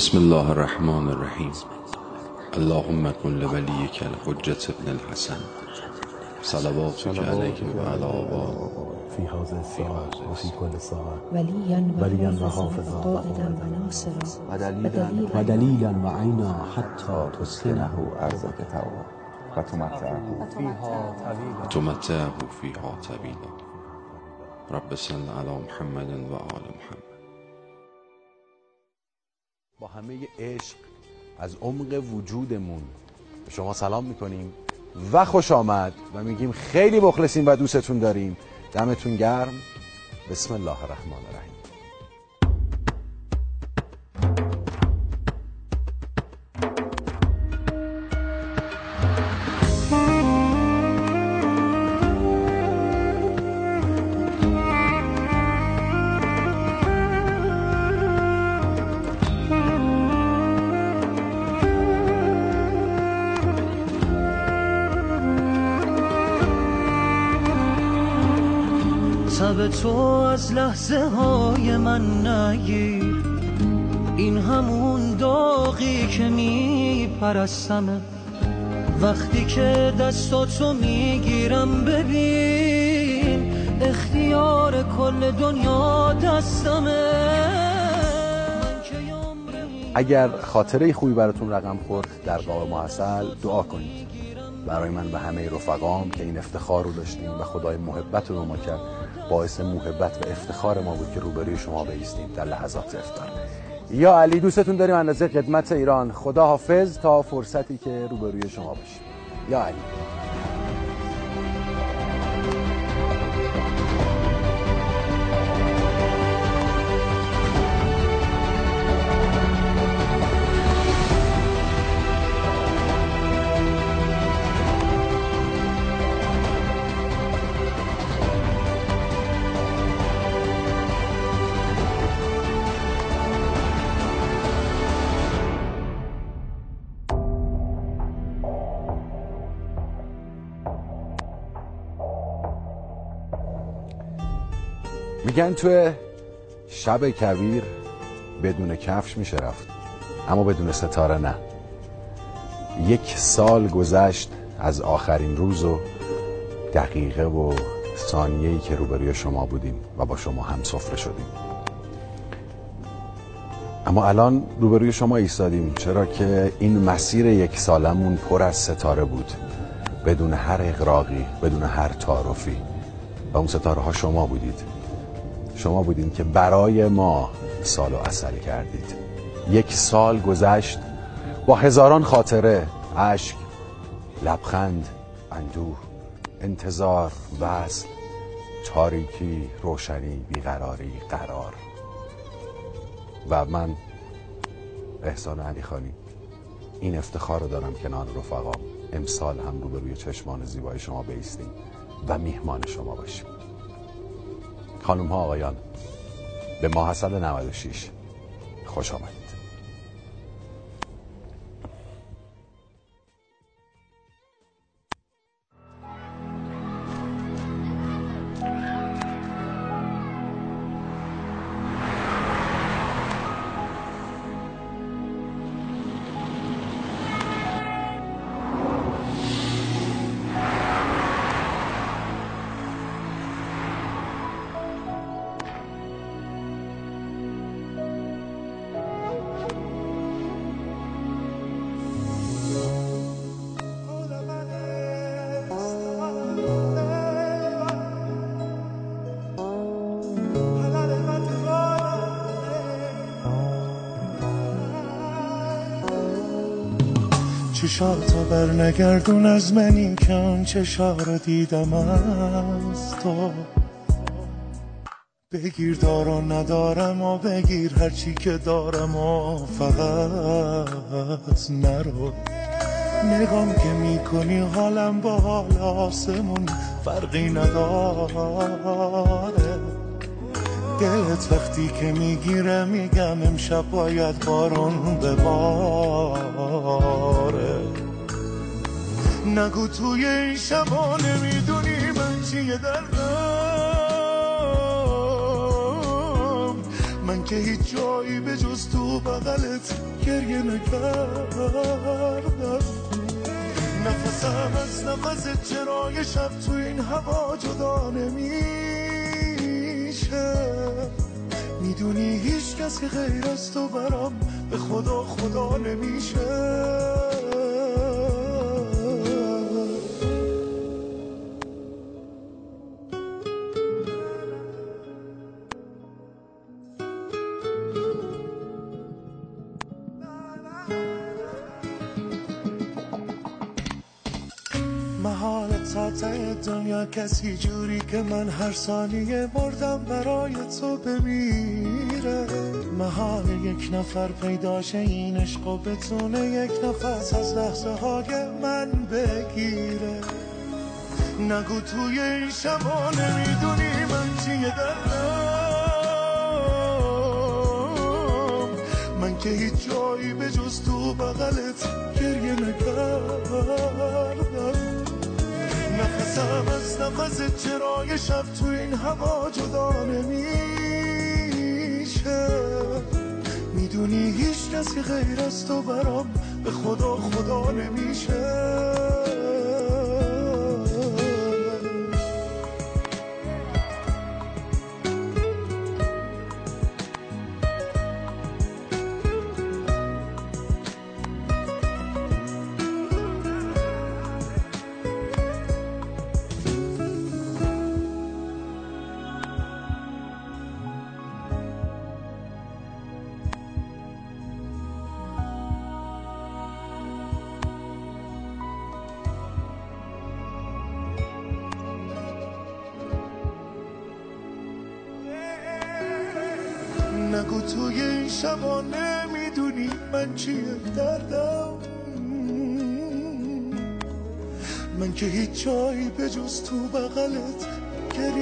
بسم الله الرحمن الرحیم. اللهم کن لولیک الحجة ابن الحسن صلواتك علیه و علی آبائه فی هذه الساعة و فی كل ساعة ولیا و حافظا و قائدا و ناصرا و دلیلا معینا حتی تسکنه ارضک طوعا و تمتعه فیها طویلا. رب صل علی محمد و آل محمد. با همه عشق از عمق وجودمون به شما سلام میکنیم و خوش آمد و میگیم خیلی مخلصیم و دوستتون داریم. دمتون گرم. بسم الله الرحمن الرحیم. به تو از لحظه های من نگیر، این همون داغی که میپرستمه. وقتی که دستاتو میگیرم ببین اختیار کل دنیا دستمه. اگر خاطره خوبی براتون رقم خورد در قاع ماه عسل دعا کنید برای من و همه رفقام که این افتخار رو داشتیم و خدای محبت رو ما کرد، باعث محبت و افتخار ما بود که روبروی شما بایستیم در لحظات افطار. یا علی دوستتون داریم اندازه خدمت ایران. خدا حافظ تا فرصتی که روبروی شما باشیم. یا علی. میگن توی شب کویر بدون کفش میشه رفت، اما بدون ستاره نه. 1 سال گذشت از آخرین روز و دقیقه و ثانیه‌ای که روبروی شما بودیم و با شما هم سفره شدیم، اما الان روبروی شما ایستادیم، چرا که این مسیر 1 سالمون پر از ستاره بود، بدون هر اغراقی، بدون هر تعارفی، و اون ستاره ها شما بودید. شما بودین که برای ما سال و عسل کردید. 1 سال گذشت با هزاران خاطره، عشق، لبخند، اندوه، انتظار، وصل، تاریکی، روشنی، بیقراری، قرار. و من احسان علی خانی این افتخار رو دارم کنار رفقام امسال هم روبروی چشمان زیبای شما بایستیم و میهمان شما باشیم. خانم ها، آقایان، به ماه عسل 96 خوش آمدید. چشاتو بر نگردون از من، این کم چشا رو دیدم از تو. بگیر دارو ندارم و بگیر هرچی که دارم و فقط نرو. نگام که میکنی حالم با حال آسمون فرقی نداره. دلت وقتی که میگیره میگم امشب باید بارون بباره. نگو توی این شبا نمیدونی من چیه دردم، من که هیچ جایی به جز تو بغلت گریه نکردم. نفسم از نفست چرای شب تو این هوا جدا نمیشه. میدونی هیچ کس که غیر از تو برام به خدا خدا نمیشه. دنیا کسی جوری که من هر ثانیه مردم برای تو بمیره. محال یک نفر پیداشه این عشق و بتونه یک نفس از لحظه های من بگیره. نگو توی این شما نمیدونی من چیه دردم. من که هیچ جایی به جز تو بغلت گریه نکردم. نفسم از نفس چرای شب تو این هوا جدا نمیشه. میدونی هیچ کس که غیر از تو برام به خدا خدا نمیشه. نگو توی این شبا نمیدونی من چیه دردم. من که هیچ جایی به جز تو بغلت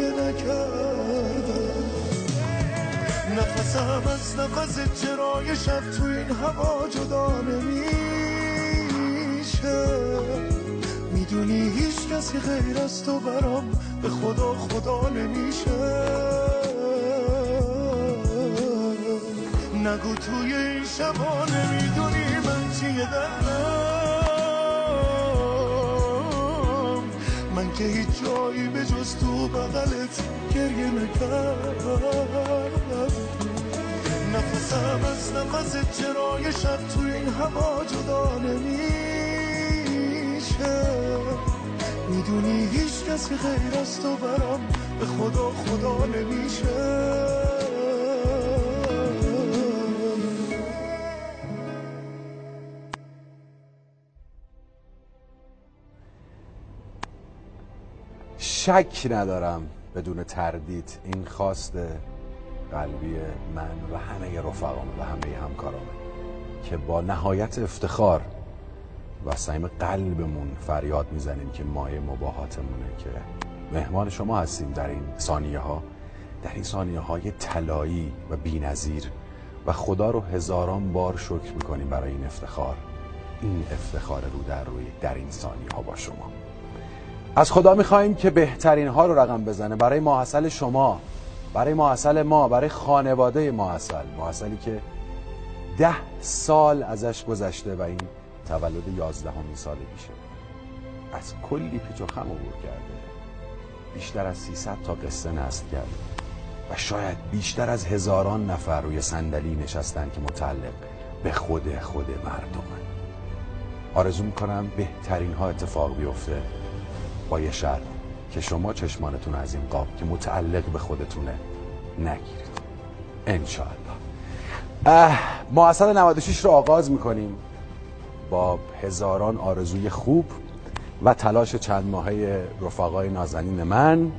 گریه نکردم. نفسم از نفس چرای شب تو این هوا جدا نمیشه. میدونی هیچ کسی غیر از تو برام به خدا خدا نمیشه. نگو توی این شبا نمیدونی من چیه دردم. من که هیچ جایی به جز تو بغلت گریه نکردم. نفسم از نفس چرای شب تو این هوا جدا نمیشه. میدونی هیچ کس که غیر از تو برام به خدا خدا نمیشه. شک ندارم بدون تردید این خواست قلبی من و همه رفقام و همه همکارامه که با نهایت افتخار و صمیم قلبمون فریاد میزنیم که مایه مباهاتمونه که مهمان شما هستیم در این ثانیه ها، در این ثانیه های طلایی و بی‌نظیر، و خدا رو هزاران بار شکر میکنیم برای این افتخار، این افتخار رو در روی در این ثانیه ها با شما. از خدا میخواییم که بهترین ها رو رقم بزنه برای ماه عسل شما، برای ماه عسل ما، برای خانواده ماه عسل. ماه عسلی که 10 سال ازش گذشته و این تولد 11مین سالگیشه. از کلی پیچ و خم عبور کرده، بیشتر از 300 تا قصه نسل کرده و شاید بیشتر از هزاران نفر روی صندلی نشستن که متعلق به خود مردمن. آرزو میکنم بهترین ها اتفاق بیفته با یه شرط که شما چشمانتون از این قاب که متعلق به خودتونه نگیرید انشاءالله. ماه عسل 96 رو آغاز میکنیم با هزاران آرزوی خوب و تلاش چند ماهه رفقای نازنین من،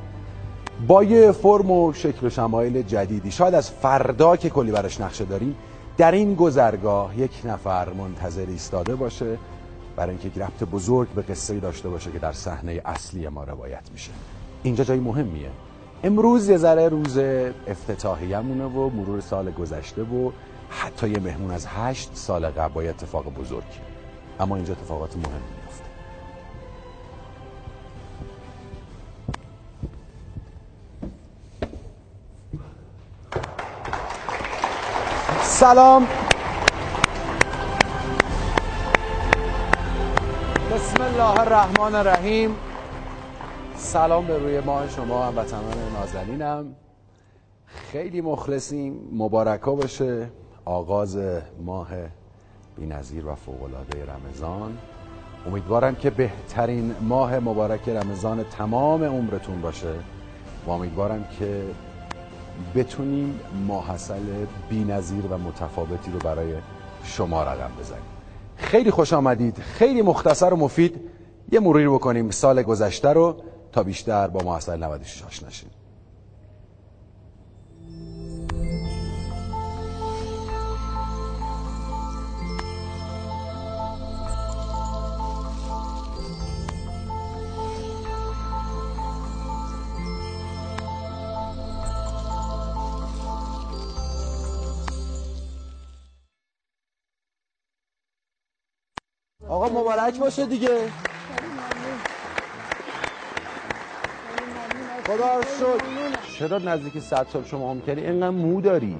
با یه فرم و شکل و شمایل جدیدی. شاید از فردا که کلی برش نقشه داریم در این گذرگاه یک نفر منتظر ایستاده باشه برای اینکه یک ربط بزرگ به قصه‌ای داشته باشه که در صحنه اصلی ما روایت میشه. اینجا جای مهمیه. امروز یه ذره روز افتتاحیه‌مونه و مرور سال گذشته و حتی یه مهمون از 8 سال قبل با اتفاق بزرگی، اما اینجا اتفاقات مهمی میفته. سلام. بسم الله الرحمن الرحیم. سلام به روی ماه شما هموطنان نازنینم. خیلی مخلصیم. مبارکا باشه آغاز ماه بی‌نظیر و فوق‌العاده رمضان. امیدوارم که بهترین ماه مبارک رمضان تمام عمرتون باشه و امیدوارم که بتونیم ماه عسل بی‌نظیر و متفاوتی رو برای شما رقم بزنیم. خیلی خوش آمدید. خیلی مختصر و مفید یه مروری بکنیم سال گذشته رو تا بیشتر با ماه عسل 96 آشنا شید. آقا مبارک باشه دیگه. خدا شد. چرا نزدیک 100 سال شما هم کردی اینقدر مو داری؟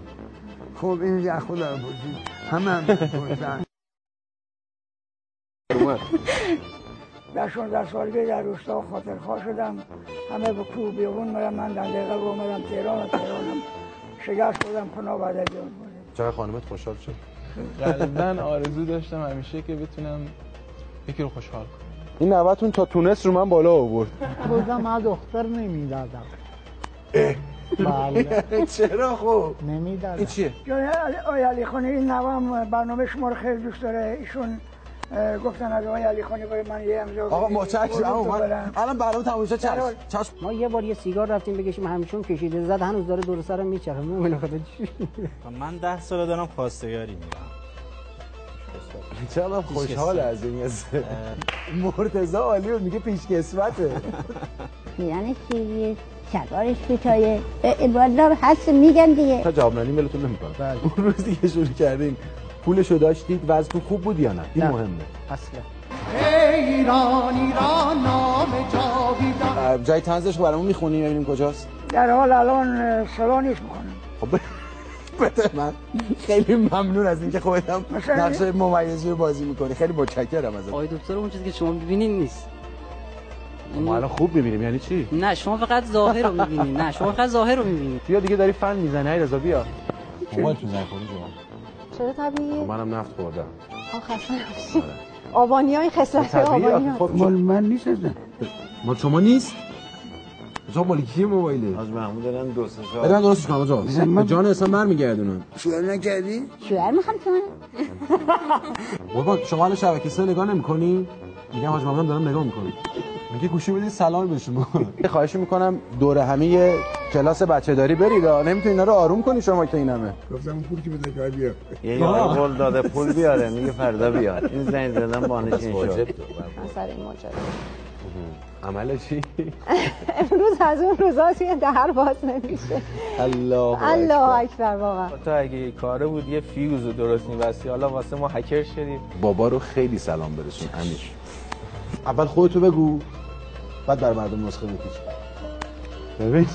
خب این یه خدا بود. همم بودن. در 16 سالگی در روستا خاطرخواه شدم. همه به کوه بیرون میرم، من در دقیقه اومدم تهرانم. شگفت شدم پناه بعد بیرون. چای خانمت خوشحال شد. قلباً آرزو داشتم همیشه که بتونم یکی رو خوشحال کنم. این نوتون تا تونس رو من بالا آورد. بازم من دختر نمیدادم. بله. چرا خب؟ نمیدادم. این چیه؟ آقای علی خانی این نوام برنامه شما رو خیلی دوست داره. ایشون گفتن از آقای علی خانی باید من یه امضا. آقا متشکرم. الان برنامه تموم شد. چشم. ما یه بار یه سیگار رفتیم بکشیم همیشون کشیده زد هنوز داره دور سرم میچرخه. من 10 سال دارم خواستگاری میکنم. چرا خوشحال از این است. مرتضی عالی رو میگه پیش کسوته. یعنی چی؟ چگارش پیچایه بالا هست میگن دیگه. تا جواب ندیم ولتون نمیکنه. اون روز دیگه شروع کردیم. پولشو داشتید وزنتون خوب بود یا نه؟ این مهمه. اصلا. ایران ایران نام جاویدان. جای طنزش رو برامون میخونی ببینیم کجاست؟ در حال الان سالانیش میخونم. بده من. خیلی ممنون از اینکه خودت هم نقش ممیزی بازی میکنی. خیلی متشکرم ازت. آقای دکتر اون چیزی که شما میبینین نیست. ما الان خوب میبینیم یعنی چی؟ نه شما فقط ظاهر رو میبینی. نه شما فقط ظاهر رو میبینی. بیا دیگه داری فن میزنی. ای رضا بیا. موبایلتون نخوری شما. چرا طبیعیه؟ منم نفت خوردم. آخ اصلا نمیشه. آبانیای خسرت آبانیای. خب مال من نیست. مال شما نیست؟ شما مال کی موبایله؟ حاج محمود الان دو سه ساعت. الان درستش کنم آقا. جان اصلا برمیگردونم. شوهر نکردی؟ شوهر میخوام تو. بابا شما الان شبکه سه نگاه نمی‌کنی؟ میگم حاج محمودم دارم نگاه می‌کنم. میگه گوشی بدید سلام به شما. خواهش می‌کنم دور همه کلاس بچه‌داری برید. نمی‌تونی اینا رو آروم کنی شما که این همه. گفتم اون پول که بده کار بیا. یه یارو قول داده پول بیاره میگه فردا بیار. این زنگ زدن بانش این شد. اثر این ماجرا. عمل چی؟ امروز از اون روزا توی دهر باز نمیشه. الله اکبر واقعا. تو اگه کاره بود یه فیوز رو درست می‌بستی. حالا واسه ما هکر شدیم. بابا رو خیلی سلام برسون امیر. اول خودتو بگو بعد بر مردم نسخه بکش. ببین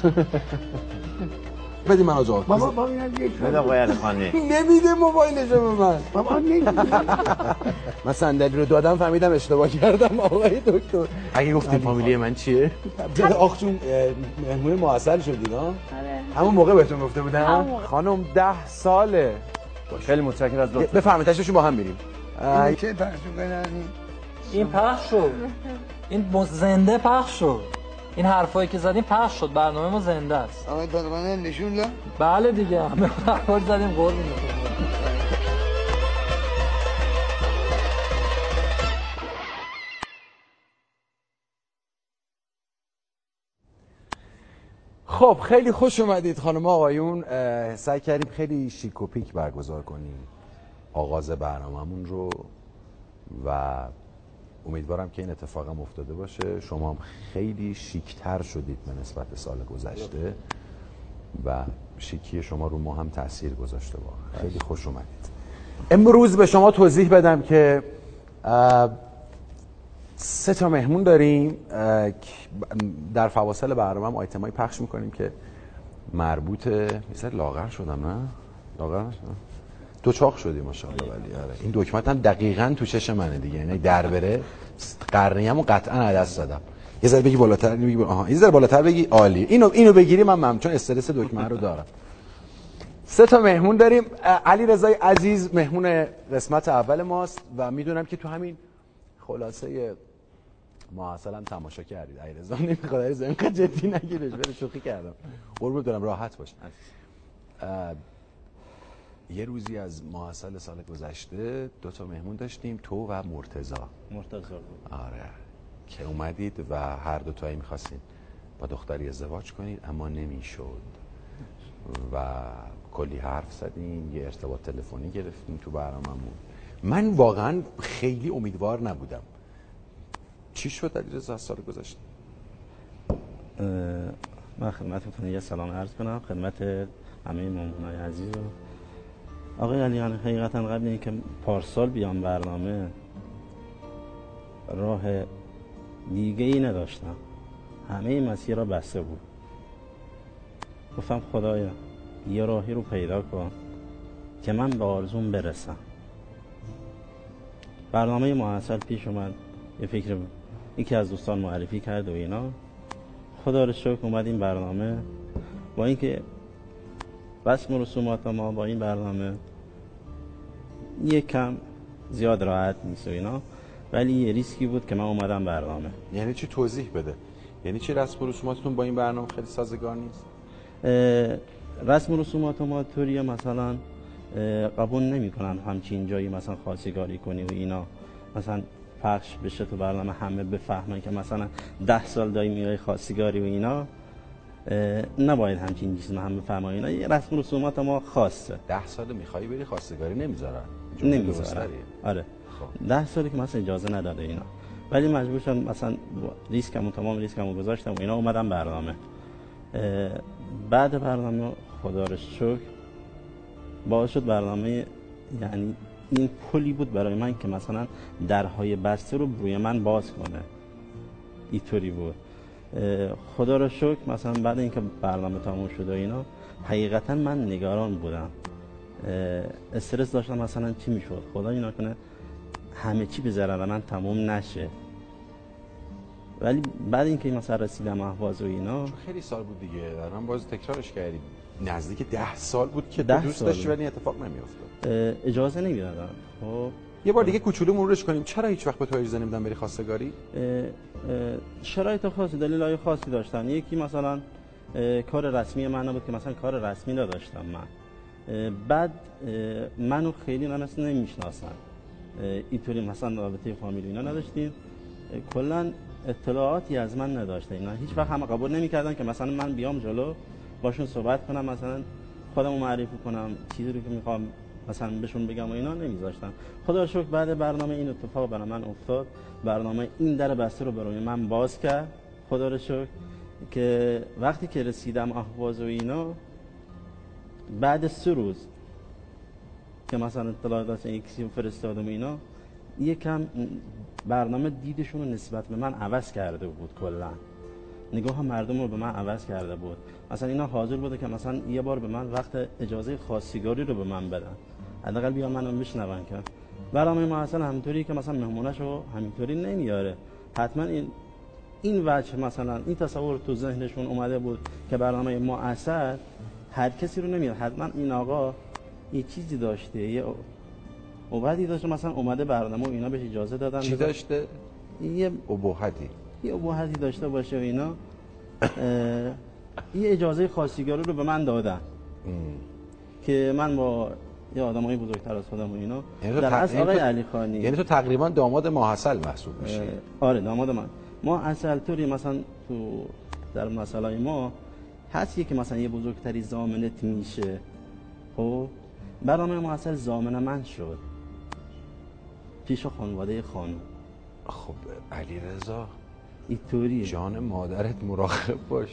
بدی من آجا بابا بابا بده آقای علی خانی نمیده موبایلشو به من بابا نمیده. من صندلی رو دادم فهمیدم اشتباه کردم آقای دکتر. اگه گفتین فامیلی من چیه؟ آخ چون مهمون ماه عسل شدید ها؟ آره همون موقع بهتون گفته بودم. خانم 10 ساله. خیلی متشکرم از دکتر. بفرمایید تشریفشون با هم میریم. چه پخشو کننی؟ این پخش شد. این زنده پخش شد. این حرفایی که زدیم پخش شد. برنامه ما زنده است. آقای دادمانه نشون داد؟ بله دیگه. همه حرفا زدیم قول میدم. خب خیلی خوش اومدید خانم آقایون. سعی کردیم خیلی شیک و پیک برگزار کنیم آغاز برنامه‌مون رو و امیدوارم که این اتفاق هم افتاده باشه. شما هم خیلی شیکتر شدید به نسبت سال گذشته و شیکی شما رو ما هم تاثیر گذاشته واقعا. خیلی خوش اومدید. امروز به شما توضیح بدم که 3 تا مهمون داریم. در فواصل برنامه آیتمای پخش میکنیم که مربوط به لاغر شدم نه؟ لاغر شدم. دو چاق شدی ماشاءالله. ولی آره این دکمت هم دقیقاً تو چش منه دیگه، یعنی در بره قرنیمو قطعاً عدس دادم. یه ذره بگی بالاتر، اینو بگی آها، یه ذره بالاتر بگی عالی، اینو بگیری من چون استرس دکمه رو دارم. سه تا مهمون داریم. علیرضای عزیز مهمون قسمت اول ماست و میدونم که تو همین خلاصه ماه عسل هم تماشا کردید. علیرضا نمیخواد، علیرضا اینقدر جدی نگیرش، بره شوخی کردم. قربونت برم، راحت باش. یه روزی از ماه عسل سال گذشته دو تا مهمون داشتیم، تو و مرتضی. آره که اومدید و هر دو تایی می‌خواستین با دختری ازدواج کنید اما نمیشد و کلی حرف زدیم، یه ارتباط تلفنی گرفتیم تو برنامه‌مون. من واقعا خیلی امیدوار نبودم. چی شد علیرضا سال گذشته؟ من خدمتتون یه سلام عرض کنم، خدمت همه مهمونای عزیز. آقای علیان، حقیقتا قبل اینکه پارسال بیام برنامه راه دیگه ای نداشتم، همه مسیر را بسته بود. گفتم خدایا یه راهی رو پیدا کن که من به آرزوم برسم. برنامه ماه عسل پیش اومد، یه فکر یکی از دوستان معرفی کرد و اینا. خدا رو شکر اومد این برنامه. با اینکه رسم و رسومات ما با این برنامه یک کم زیاد راحت نیست و اینا، ولی یه ریسکی بود که من اومدم برنامه. یعنی چی؟ توضیح بده. یعنی چی رسم و رسوماتتون با این برنامه خیلی سازگار نیست؟ رسم و رسومات ما طوریه مثلا قبول نمی‌کنن همچین جایی مثلا خواستگاری کنی و اینا، مثلا پخش بشه تو برنامه همه بفهمن که مثلا 10 سال دایی میای خواستگاری و اینا، نباید همچین چیزی همه بفهمن. اینا یه رسم و رسومات ما خاصه. 10 سال می‌خوای بری خواستگاری نمیذارن. آره 10 سالی که مثلا اجازه نداده اینا، ولی مجبور شدم مثلا ریسکمو تمام گذاشتم و اینا اومدم برنامه. بعد برنامه خدا رو شکر باعث شد برنامه، یعنی این پلی بود برای من که مثلا درهای بسته رو روی من باز کنه، اینطوری بود. خدا رو شکر مثلا بعد اینکه برنامه تموم شد و اینا، حقیقتا من نگران بودم، استرس داشتم مثلا چی میشد، خدا اینا کنه همه چی به ضرر من تموم نشه. ولی بعد اینکه مثلا رسیدم اهواز و اینا، خیلی سال بود دیگه، درم باز تکرارش کردیم، نزدیک 10 سال بود که دوست داشتی ولی اتفاق نمیافتاد، اجازه نمیدادن. خب یه بار دیگه کوچولو مرورش کنیم. چرا هیچ وقت به تو اجازه نمیدن بری خواستگاری؟ شرایط خاصی، دلایل خاصی داشتن. یکی مثلا کار رسمی من نبود که مثلا کار رسمی نداشتم من. بعد منو خیلی ناس نمیشناسن، اینطوری مثلا رابطه فامیلی اینا نداشتیم، کلا اطلاعاتی از من نداشتن اینا. هیچ وقت هم قبول نمی‌کردن که مثلا من بیام جلو باشون صحبت کنم، مثلا خودمو معرفی کنم، چیزی رو که می‌خوام مثلا بهشون بگم و اینا نمی‌ذاشتن. خدا رو شکر بعد برنامه این اتفاق برای من افتاد، برنامه این در بسته رو برای من باز کرد. خدا رو شکر که وقتی که رسیدم اهواز و اینا، بعد 3 روز که مثلا اطلاعات از این کسی فرستادم اینا، یکم برنامه دیدشون رو نسبت به من عوض کرده بود، کلا نگاه مردم رو به من عوض کرده بود. مثلا اینا حاضر بوده که مثلا یه بار به من وقت اجازه خواستگاری رو به من بدن، حداقل بیا منو بشنون. که برنامه ما اصلا همینطوری که مثلا مهموناشو همینطوری نمیاره، حتما این وجه مثلا این تصور تو ذهنشون اومده بود که برنامه ما اصلا هر کسی رو نمیاره، حتما این آقا یه چیزی داشته، یه ابهتی داشته، مثلا اومده برنامه و اینا بهش اجازه دادن. چی داشته؟ یه ابهتی، یه ابهتی داشته باشه و اینا یه اجازه خواستگاری رو به من دادن که من با یه آدمای بزرگتر از خودم و اینا در اصل آقای علی خانی. یعنی تو تقریبا داماد ماه عسل محسوب میشی؟ آره داماد من. ماه عسل طوری مثلا تو در مسائل ما هست که مثلا یه بزرگتری ضامنت میشه. خب برنامه ماه عسل ضامن من شد پیش خانواده خانم. خب علیرضا اینطوری جان مادرت مراقب باش،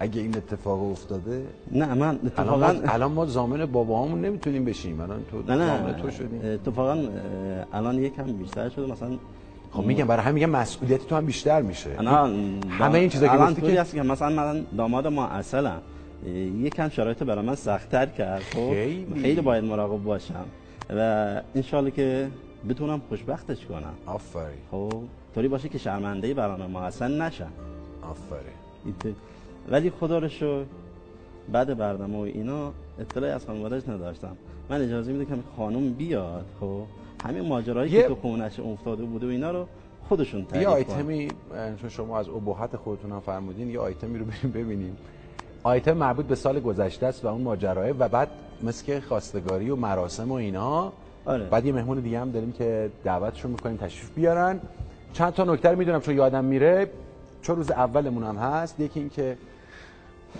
اگه این اتفاق افتاده. نه من اتفاقا الان ما ضامن بابامون نمیتونیم بشیم، الان تو ضامن تو شدی. اتفاقا الان یکم بیشتر شده مثلا. خب میگم برای هم میگم مسئولیت تو هم بیشتر میشه. همه این چیزا که گفتی که هست که مثلا من داماد ماه عسلم، یکم شرایط برای من سخت‌تر کرد. خب خیلی باید مراقب باشم. و انشالله که بتونم خوشبختش کنم. آفرین. خب طوری باشه که شرمنده برنامه ماه عسل نشن. آفرین. ولی خدا رو شکر بعد برنامه و اینا اطلاعی از خانواده‌اش نداشتم. من اجازه میدم که خانم بیاد خب همین ماجرایی که تو خونه‌اش افتاده بوده و اینا رو خودشون تعریف کنن. یه آیتمی چون شما از ابهت خودتون هم فرمودین، یه آیتمی رو بریم ببینیم. آیتم مربوط به سال گذشته است و اون ماجراه و بعد مسکه خواستگاری و مراسم و اینا. آره. بعد یه مهمون دیگه هم داریم که دعوتشون می‌کنیم تشریف بیارن. چند تا نکته میدونم چون یادم میره، چون روز اولمون هم هست. یکی این که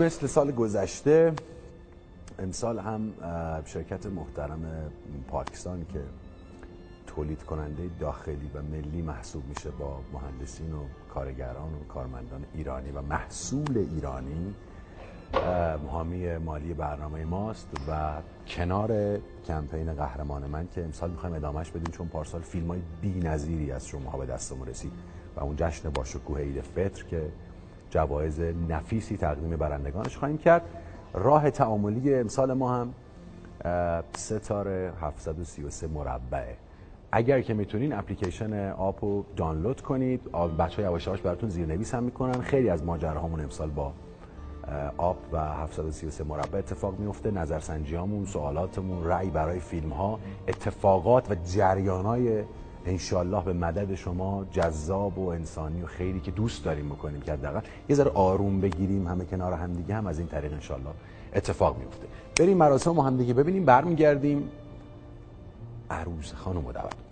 مثل سال گذشته امسال هم شرکت محترم پاکستان که تولید کننده داخلی و ملی محسوب میشه با مهندسین و کارگران و کارمندان ایرانی و محصول ایرانی، حامی مالی برنامه ماست و کنار کمپین قهرمان من که امسال میخوایم ادامهش بدیم چون پارسال فیلم‌های بی‌نظیری از شماها به دستمون رسید و اون جشن باشکوه عید فطر که جوایز نفیسی تقدیم برندگانش خواهیم کرد. راه تعاملی امسال ما هم ستاره 733 مربعه. اگر که میتونین اپلیکیشن آپ رو دانلود کنید، بچه‌ها یواش یواش براتون زیرنویس هم میکنن. خیلی از ماجراهامون امسال با آپ و 733 مربع اتفاق میفته. نظرسنجیامون، سوالاتمون، رأی برای فیلم‌ها، اتفاقات و جریان‌های انشالله به مدد شما جذاب و انسانی و خیری که دوست داریم بکنیم که حداقل یه ذره آروم بگیریم همه کنار هم دیگه، هم از این طریق انشالله اتفاق میفته. بریم مراسم هم دیگه ببینیم، برمیگردیم عروس خانم رو دعوت میکنیم.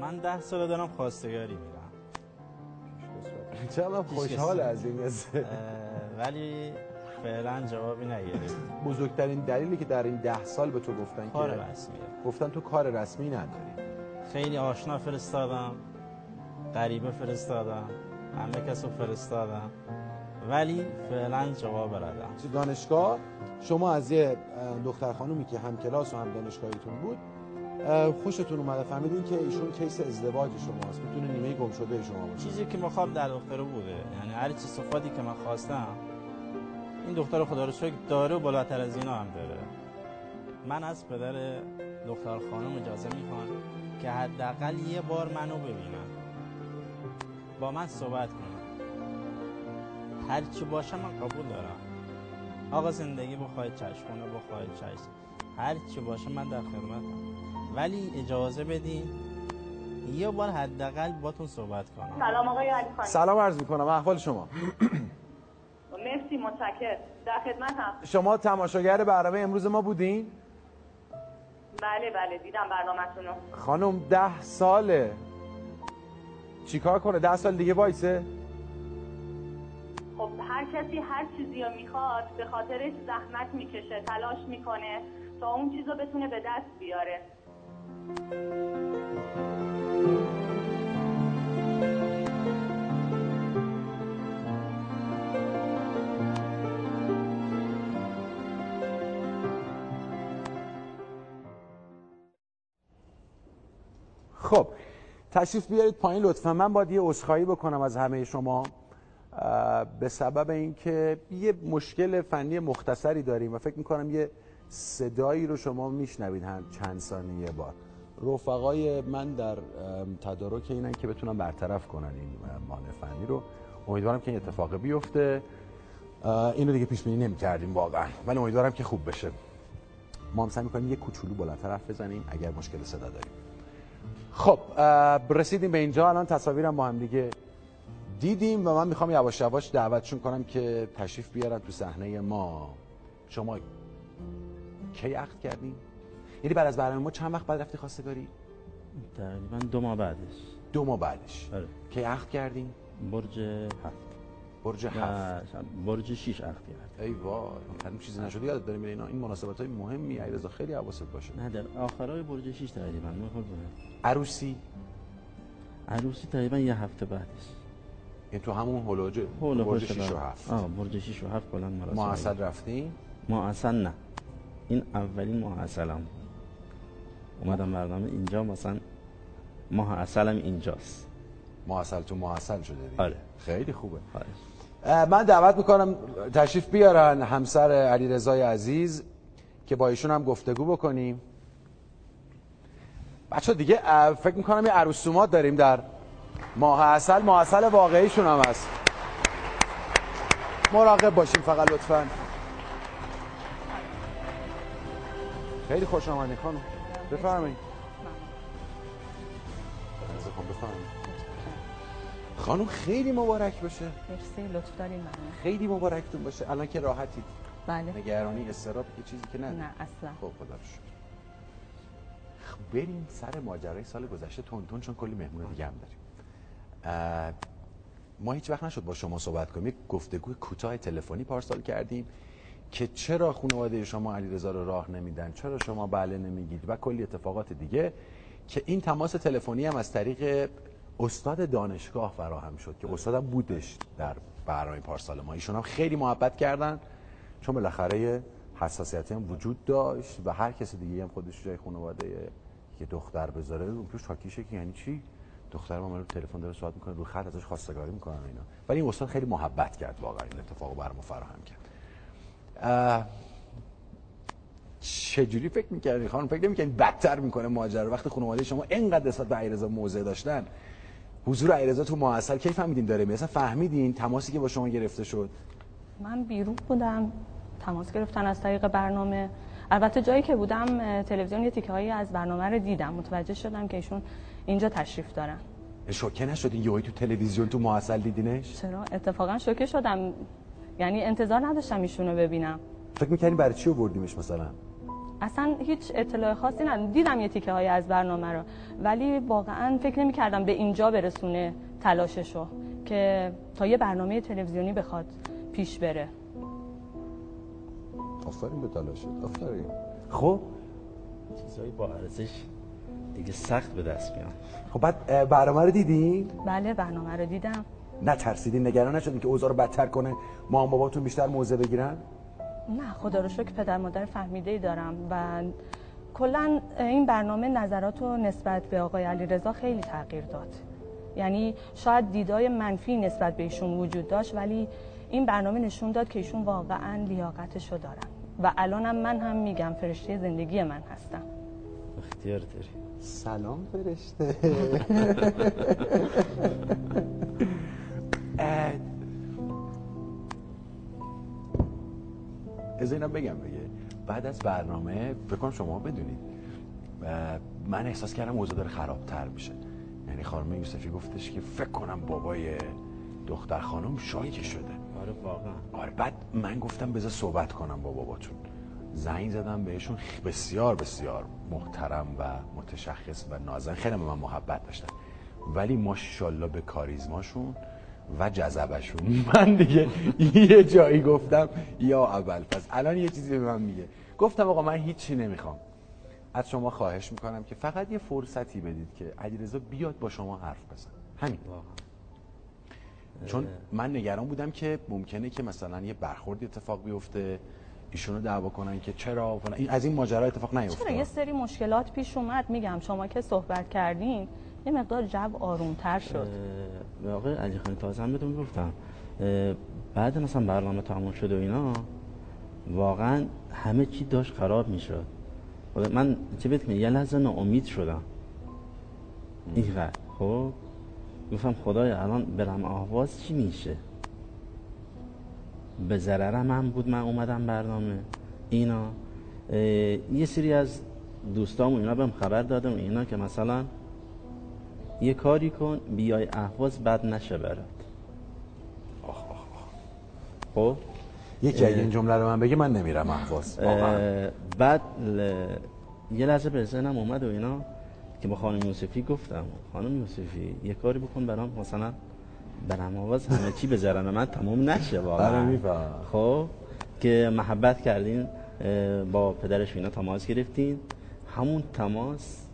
من 10 ساله دارم خواستگاری میرم. چقدر خوشحال از این قضیه. ولی فعلا جوابی نگرفت. بزرگترین دلیلی که در این 10 سال به تو گفتن کار که رسمیه، گفتن تو کار رسمی نداری. خیلی آشنا فرستادم، غریبه فرستادم، همه کسو فرستادم ولی فعلا جواب ندادم. تو دانشگاه شما از یه دختر خانومی که هم کلاس و هم دانشگاهیتون بود خوشتون اومده، فهمیدین که ایشون کیس ازدواج شماست، میتونه نیمه گم شده شما باشه. چیزی که مخاب در دختره بوده، یعنی هر چی صفاتی که من خواستم این دختر خدا رو شکر داره و بالاتر از اینا هم داره. من از پدر دختر خانم اجازه میخوام که حداقل یه بار منو ببینن، با من صحبت کنن، هر چی باشه من قبول دارم. آقا زندگی بخواید چشمونه بخواید چشم، هر چی باشه من در خدمتم، ولی اجازه بدین یه بار حداقل باتون صحبت کنم. سلام آقای علی خانی. سلام عرض میکنم، احوال شما؟ مرسی، متشکرم، در خدمتم. شما تماشاگر برنامه امروز ما بودین؟ بله دیدم برنامه‌تون رو. خانم 10 ساله چیکار کنه؟ 10 سال دیگه وایسه؟ خب هر کسی هر چیزی رو میخواد به خاطرش زحمت میکشه، تلاش میکنه تا اون چیز رو بتونه به دست بیاره. خب تشریف بیارید پایین لطفا. من باید یه عذرخواهی بکنم از همه شما به سبب اینکه یه مشکل فنی مختصری داریم و فکر میکنم یه صدایی رو شما میشنوید هم چند ثانیه بار. رفقای من در تدارک اینن که بتونن برطرف کنن این مانع فنی رو. امیدوارم که این اتفاق بیفته. اینو دیگه پیش بینی نمی‌کردیم واقعا ولی امیدوارم که خوب بشه. ما هم سعی می‌کنیم یه کوچولو بالاتر حرف بزنیم اگر مشکل صدا داریم. خب رسیدیم به اینجا، الان تصاویرم با هم دیگه دیدیم و من می‌خوام یواش یواش دعوتشون کنم که تشریف بیارن تو صحنه ما. شما کی عقد کردیم؟ یعنی بعد از برنامه ما چند وقت بعد رفتی خواستگاری؟ تقریبا 2 ماه بعدش. 2 ماه بعدش. آره. کی عقد کردیم؟ برج 7. برج 7. برج 6 عقد کردیم. ای وای، هر چیزی نشده یادت داریم اینا. این مناسبت‌های مهمی علیرضا خیلی حواست باشه. نه در آخرای برج 6 تقریبا. عروسی تقریبا یه هفته بعدش. این تو همون هولوجه برج 6 و 7. برج 6 و 7 بلند مراسم ماه عسل رفتیم؟ ماه عسل نه، این اولین ماه عسلم اومدم برنامه اینجا، مثلا ماه عسلم اینجاست. ماه عسل تو ماه عسل شده دیگه. آره. خیلی خوبه. آره. من دعوت میکنم تشریف بیارن همسر علیرضای عزیز که با ایشون هم گفتگو بکنیم. بچه دیگه فکر میکنم یه عروسومات داریم در ماه عسل. ماه عسل واقعیشون هم هست، مراقب باشیم فقط لطفا. خیلی خوش آمدید خانم، بفرمایید. خانم خیلی مبارک باشه. مرسی، لطف دارین. من خیلی مبارکتون باشه. الان که راحتید؟ بله. نگرانی استراب یه چیزی که نه اصلا. خب خدا رو شکر. بریم سر ماجرای سال گذشته تونتون، چون کلی مهمون دیگه هم داریم. ما هیچ وقت نشد با شما صحبت کنیم، یک گفتگوی کوتاه تلفنی پارسال کردیم که چرا خانواده شما علیرضا رو راه نمیدن، چرا شما بله نمیگید و کلی اتفاقات دیگه، که این تماس تلفنی هم از طریق استاد دانشگاه فراهم شد که استادم بودش در برنامه پارسال ما. ایشون هم خیلی محبت کردن، چون بالاخره حساسیت هم وجود داشت و هر کسی دیگه هم خودش جای خانواده که دختر بذاره اون پیش شاکیشه که یعنی چی دختر ما رو تلفن داره صحبت میکنه، رو خط ازش خواستگاری میکنن اینا. ولی این استاد خیلی محبت کرد، واقعا این اتفاقو برام فراهم کرد. چجوری فکر می‌کردین خانم؟ فکر نمی‌کردین بدتر میکنه ماجرا وقتی خانواده شما اینقدر نسبت به علیرضا موضع داشتن؟ حضور علیرضا تو ماه عسل کی فهمیدین داره میاد؟ اصلا فهمیدین تماسی که با شما گرفته شد؟ من بیرون بودم، تماس گرفتن از طریق برنامه. البته جایی که بودم تلویزیون یه تیکه‌هایی از برنامه رو دیدم، متوجه شدم که ایشون اینجا تشریف دارن. شوکه نشدین یهو تو تلویزیون تو ماه عسل دیدینش؟ چرا، اتفاقا شوکه شدم، یعنی انتظار نداشتم ایشونو ببینم. فکر می‌کردین برای چی آوردیمش مثلا؟ اصلا هیچ اطلاع خاصی نداشتم، دیدم یه تیکه‌هایی از برنامه رو، ولی واقعا فکر نمی‌کردم به اینجا برسونه تلاششو که تا یه برنامه تلویزیونی بخواد پیش بره. آفرین به تلاشت، آفرین. خب چیزایی با ارزش دیگه سخت به دست میان. خب بعد برنامه رو دیدین؟ بله برنامه رو دیدم. نترسیدین، نگران نشدین که اوضاع رو بدتر کنه، مام باباتون بیشتر موزه بگیرن؟ نه خدا رو شکر پدر مادر فهمیده‌ای دارم و کلا این برنامه نظراتو نسبت به آقای علیرضا خیلی تغییر داد. یعنی شاید دیدای منفی نسبت به ایشون وجود داشت، ولی این برنامه نشون داد که ایشون واقعا لیاقتشو دارن و الانم من هم میگم فرشته زندگی من هستم. اختیار داری. سلام فرشته. از اینم بگم دیگه، بعد از برنامه فکر کنم شما بدونید من احساس کردم اوضاع داره خرابتر میشه. یعنی خانم یوسفی گفتش که فکر کنم بابای دختر خانم شاکی شده. آره واقعا. آره بعد من گفتم بذار صحبت کنم با باباتون. زنگ زدم بهشون، بسیار بسیار محترم و متشخص و نازن، خیلی به من محبت داشتن، ولی ماشاءالله به کاریزماشون و جذبشون من دیگه یه جایی گفتم یا اول پس الان یه چیزی به من میگه. گفتم آقا من هیچی نمیخوام، از شما خواهش میکنم که فقط یه فرصتی بدید که علیرضا بیاد با شما حرف بزن، همین. چون من نگران بودم که ممکنه که مثلا یه برخورد اتفاق بیفته، ایشونو دعوا کنن که چرا از این ماجرا اتفاق نیفتاد. چرا یه سری مشکلات پیش اومد. میگم شما که صحبت کردین یه مقدار جو آرومتر شد. واقعا علی خانی تازه هم بهتون گفتم بعد مثلا برنامه تمام شد و اینا واقعا همه چی داشت خراب میشد. من چه بهت میگم یه لحظه ناامید شدم. اینقدر خب گفتم خدای الان برم آواز چی میشه؟ به ضرر من بود من اومدم برنامه اینا. یه سری از دوستام و اینا بهم خبر دادم اینا که مثلا یه کاری کن بیای اهواز بد نشه برات. آخ آخ آخ. خب یکی اگه این جمله رو من بگه من نمیرم اهواز. بعد یه لحظه به ذهنم اومد و اینا که با خانم یوسفی گفتم خانم یوسفی یه کاری بکن برام مثلا برام اهواز همه چی بذارن من تمام نشه واقعا. خب که محبت کردین با پدرش اینا تماس گرفتین، همون تماس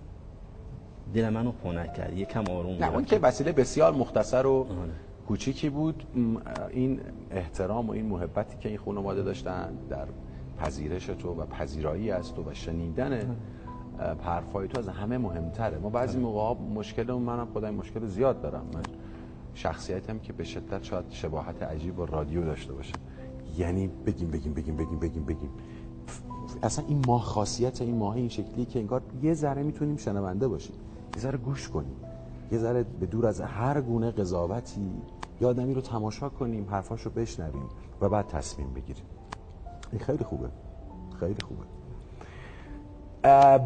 دل منو خنک کرد، یکم آروم. نه اون که وسیله بسیار مختصر و کوچیکی بود، این احترام و این محبتی که این خانواده داشتن در پذیرش تو و پذیرایی از تو و شنیدن حرفای تو از همه مهمتره. ما بعضی موقعا مشکل، منم خودم مشکل زیاد دارم، من شخصیتم که به شدت شاید شباهت عجیب با رادیو داشته باشه، یعنی بگیم اصلا این ماه، خاصیت این ماه این شکلی که انگار یه ذره میتونیم شنونده باشیم، یه ذره گوش کنیم، یه ذره به دور از هر گونه قضاوتی یا آدمی رو تماشا کنیم، حرفاش رو بشنویم و بعد تصمیم بگیریم. این خیلی خوبه، خیلی خوبه.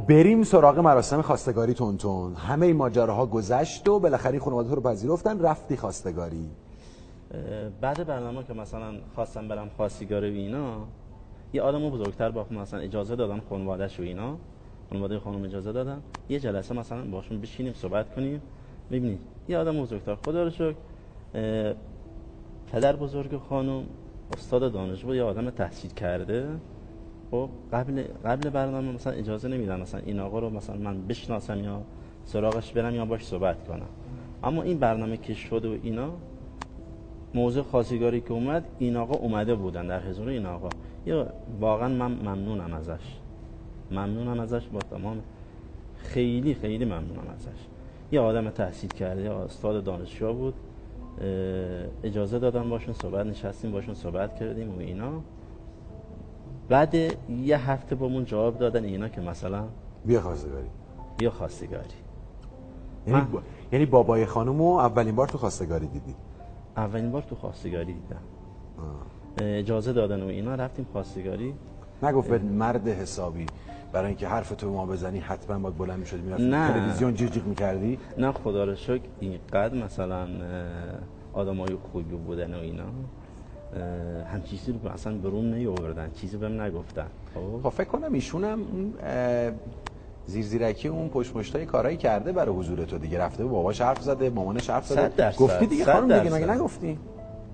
بریم سراغ مراسم خواستگاری تونتون. همه این ماجراها گذشت و بالاخره خانواده رو پذیرفتن، رفتی خواستگاری. بعد برنامه که مثلا خواستم برم خواستگاری و اینا، یه آدمو بزرگتر با مثلا اجازه دادم خانواده‌ش و اینا، خانواده خانم اجازه دادن یه جلسه مثلا باشون بشینیم صحبت کنیم. ببینید یه آدم بزرگتر، خدا رو شکر پدر بزرگ خانم استاد دانش بود، یه آدم تحصیل کرده. خب قبل برنامه مثلا اجازه نمیدن مثلا این آقا رو مثلا من بشناسم یا سراغش برم یا باش صحبت کنم، اما این برنامه که شد و اینا موضوع خواستگاری که اومد، این آقا اومده بودن در حضور این آقا، یا واقعا من ممنونم ازش با تمام، خیلی خیلی ممنونم ازش. یه آدم تحصیل کرده، استاد دانشجو بود، اجازه دادم باشون صحبت، نشستیم باشون صحبت کردیم و اینا. بعد یه هفته بامون جواب دادن اینا که مثلا بیا خواستگاری. یعنی بابای خانومو اولین بار تو خواستگاری دیدی؟ اولین بار تو خواستگاری دیدم. اجازه دادن و اینا، رفتیم خواستگاری. نگفت مرد حسابی برای اینکه حرف تو ما بزنی حتما باید بلند می‌شدی می‌رفتی تلویزیون جیغ جیغ می‌کردی؟ نه خدا رو شکر اینقدر مثلا آدمای خوبی بودن و اینا، هم چیزی رو اصلا بروم نیاوردن، چیزی بهم نگفتن. خب فکر کنم ایشونم زیرزیرکی اون پشمشتای کارایی کرده برای حضور تو دیگه، رفته باباش حرف زده، مامانش حرف زده، گفتی دیگه خانم دیگه، مگه نگفتی؟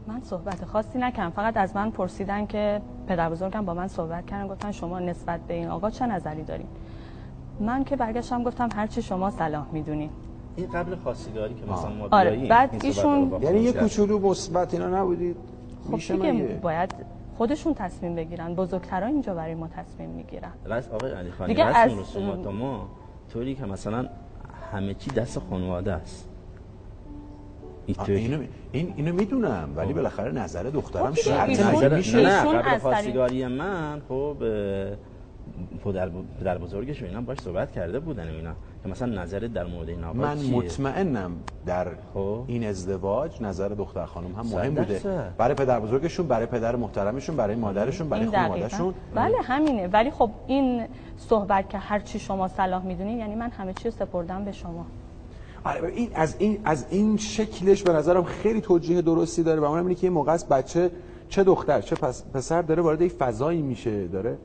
من صحبت خاصی نکردم، فقط از من پرسیدن که پدر بزرگم با من صحبت کردن، گفتن شما نسبت به این آقا چه نظری دارین؟ من که برگشتم گفتم هر چی شما صلاح میدونین. این قبل خواستگاری که مثلا ما بیاییم، بعد ایشون یعنی یه کوچولو مثبت اینا نبودید؟ خب دیگه باید خودشون تصمیم بگیرن، بزرگترها اینجا برای ما تصمیم میگیرن. راست آقای علی خانی، رسم رسومات ما طوری که مثلا همه چی دست خانواده است. اینو میدونم، ولی بالاخره نظر دخترم شرط میشه. نه قبل خواستگاری من خب پدر بزرگش و اینا باش صحبت کرده بودن اینا که مثلا نظرت در مورد این آقا چیه؟ من مطمئنم در این ازدواج نظر دختر خانم هم مهم بوده، برای پدر بزرگشون، برای پدر محترمشون، برای مادرشون، برای خانوادهشون. بله همینه. ولی خب این صحبت که هر چی شما صلاح میدونین، یعنی من همه چی رو سپردم به شما. این از این شکلش به نظرم خیلی توجیه درستی داره، و اونم اینه که این موقع است بچه، چه دختر چه پسر، داره وارد این فضایی میشه، داره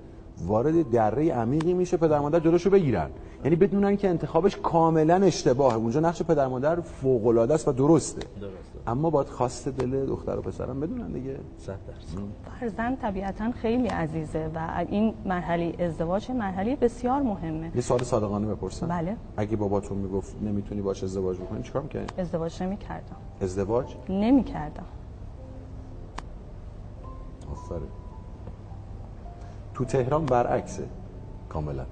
وارد دره عمیقی میشه، پدر مادر جلوشو بگیرن، یعنی بدونن که انتخابش کاملا اشتباهه. اونجا نقش پدر مادر فوق العاده است و درسته. اما باید خواست دل دختر و پسرم بدونن دیگه. 100%. فرزند طبیعتا خیلی عزیزه و این مرحله ازدواج مرحله بسیار مهمه. یه سوال صادقانه بپرسم. بله. اگه باباتون میگفت نمیتونی باش ازدواج بکنی چیکار می‌کردی؟ ازدواج نمی‌کردم. آفرین. تو تهران برعکسه کاملا،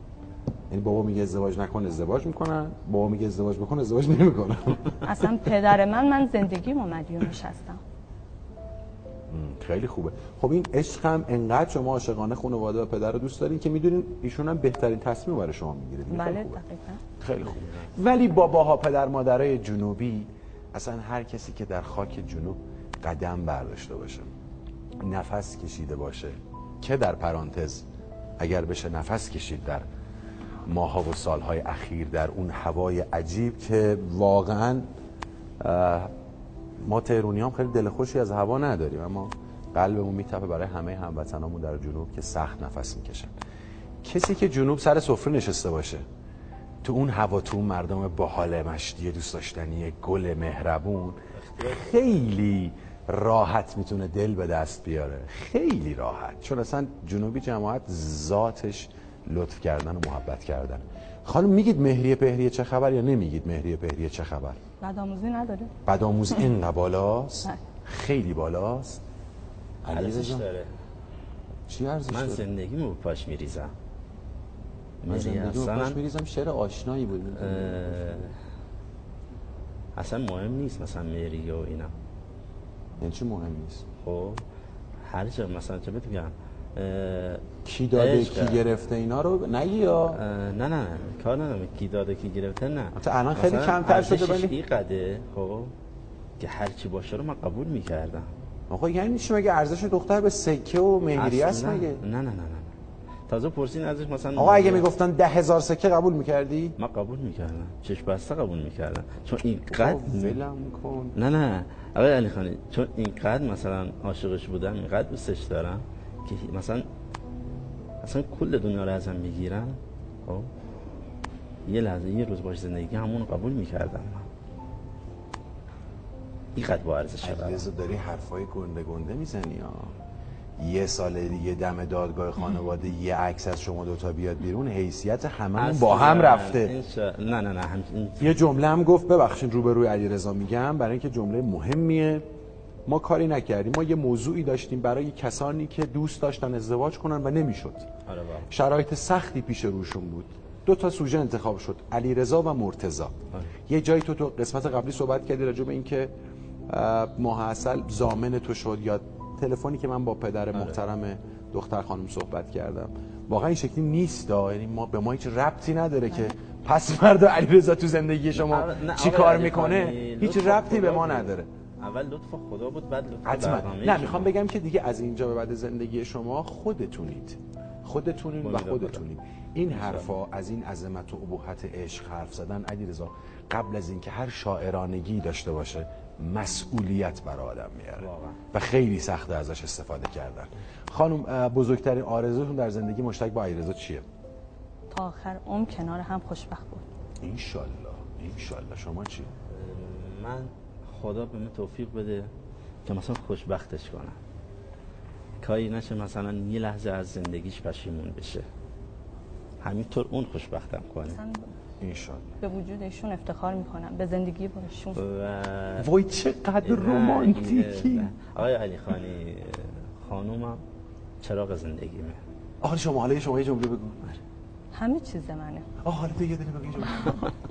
یعنی بابا میگه ازدواج نکن ازدواج میکنن، بابا میگه ازدواج بکن ازدواج نمیکنن. اصلا پدر من زندگیمو مدیونش هستم. خیلی خوبه. خب این عشق هم انقدر شما عاشقانه خانواده و پدر رو دوست دارین که میدونین ایشون هم بهترین تصمیم برای شما میگیره. بله دقیقاً. خیلی خوبه. ولی باباها پدر مادرای جنوبی، اصلا هر کسی که در خاک جنوب قدم برداشته باشه، نفس کشیده باشه، که در پرانتز اگر بشه نفس کشید در ماها و سالهای اخیر در اون هوای عجیب که واقعا ما تهرونی هم خیلی دلخوشی از هوا نداریم، اما قلبمون میتپه برای همه هموطنامون در جنوب که سخت نفس میکشن. کسی که جنوب سر سفره نشسته باشه، تو اون هوا، تو اون مردم باحال، مشتی دوست داشتنی، گل مهربون، خیلی راحت میتونه دل به دست بیاره، خیلی راحت، چون اصلا جنوبی جماعت ذاتش لطف کردن و محبت کردن. خانم میگید مهریه پهریه چه خبر یا نمیگید مهریه پهریه چه خبر؟ بدآموزی نداره؟ بدآموزی این نبالاست؟ خیلی بالاست. ارزش داره. چی ارزش داره؟ من زندگیمو رو پاش میریزم. من زندگیمو رو پاش میریزم. شعر آشنایی بود. اصلا مهم نیست مثلا میری و اینا. یعنی چی مهم نیست؟ خب هر جا مثلا چه بگم کی داده کی گرفته اینا رو نه یا نه نه کار ندارم کی داده کی گرفته نه. تا الان خیلی کمتر شده ولی این قده خب که هر چی باشه رو من قبول می‌کردم. آقا یعنی چی مگه ارزش دختر به سکه و مهریه است مگه؟ نه نه نه نه. تازه پرسین ازش مثلا آقا اگه میگفتن 10000 سکه قبول می‌کردی؟ من قبول می‌کردم. چشم بسته قبول می‌کردم. چون اینقدر ولم کن. نه نه. آقای علی خانی چون اینقدر مثلا عاشقش بودم، اینقدر دوستش دارم که مثلا اصلا کل دنیا رو ازم میگیرن. خب یه لحظه یه روز باش زندگی همون قبول می‌کردم. اینقدر با ارزش شده علیرضا داری حرفای گنده گنده میزنی ها. یه سال دیگه دم دادگاه خانواده یه عکس از شما دوتا بیاد بیرون حیثیت هممون با هم رفته. نه نه نه یه جمله هم گفت ببخشید روبروی علیرضا میگم برای اینکه جمله مهمیه. ما کاری نکردیم، ما یه موضوعی داشتیم برای کسانی که دوست داشتن ازدواج کنن و نمیشد. شرایط سختی پیش روشون بود. دو تا سوژه انتخاب شد، علیرضا و مرتضی. یه جایی تو قسمت قبلی صحبت کردی راجع به اینکه ماه عسل ضامن تو شد یا تلفنی که من با پدر محترم دختر خانم صحبت کردم واقعا این شکلی نیست. یعنی ما به ما هیچ ربطی نداره که پس مرد علیرضا تو زندگی شما چی کار میکنه هیچ ربطی به ما نداره. اول لطف خدا بود بعد لطف برنامه. نه میخوام بگم که دیگه از اینجا به بعد زندگی شما خودتونید و خودتونید. این حرفا از این عظمت و ابهت عشق حرف زدن علیرضا قبل از اینکه هر شاعرانگی داشته باشه مسئولیت برای آدم میاره و خیلی سخته ازش استفاده کردن. خانم بزرگترین آرزوتون در زندگی مشترک با علیرضا چیه؟ تا آخر عمر کنار هم خوشبخت بود. انشالله انشالله. شما چی؟ من خدا به من توفیق بده که مثلا خوشبختش کنم. کاری نشه مثلا یه لحظه از زندگیش پشیمون بشه. همینطور اون خوشبختم کنه. انشالله. به وجودشون افتخار میکنم. به زندگی باشون. وای چقدر رومانتیکی. آقای علی خانی خانومم چراغ زندگیمه. آره شما حالا شما یه جمله بگو. همه چیز منه. آه حالا تو یه دونه بگو جمله.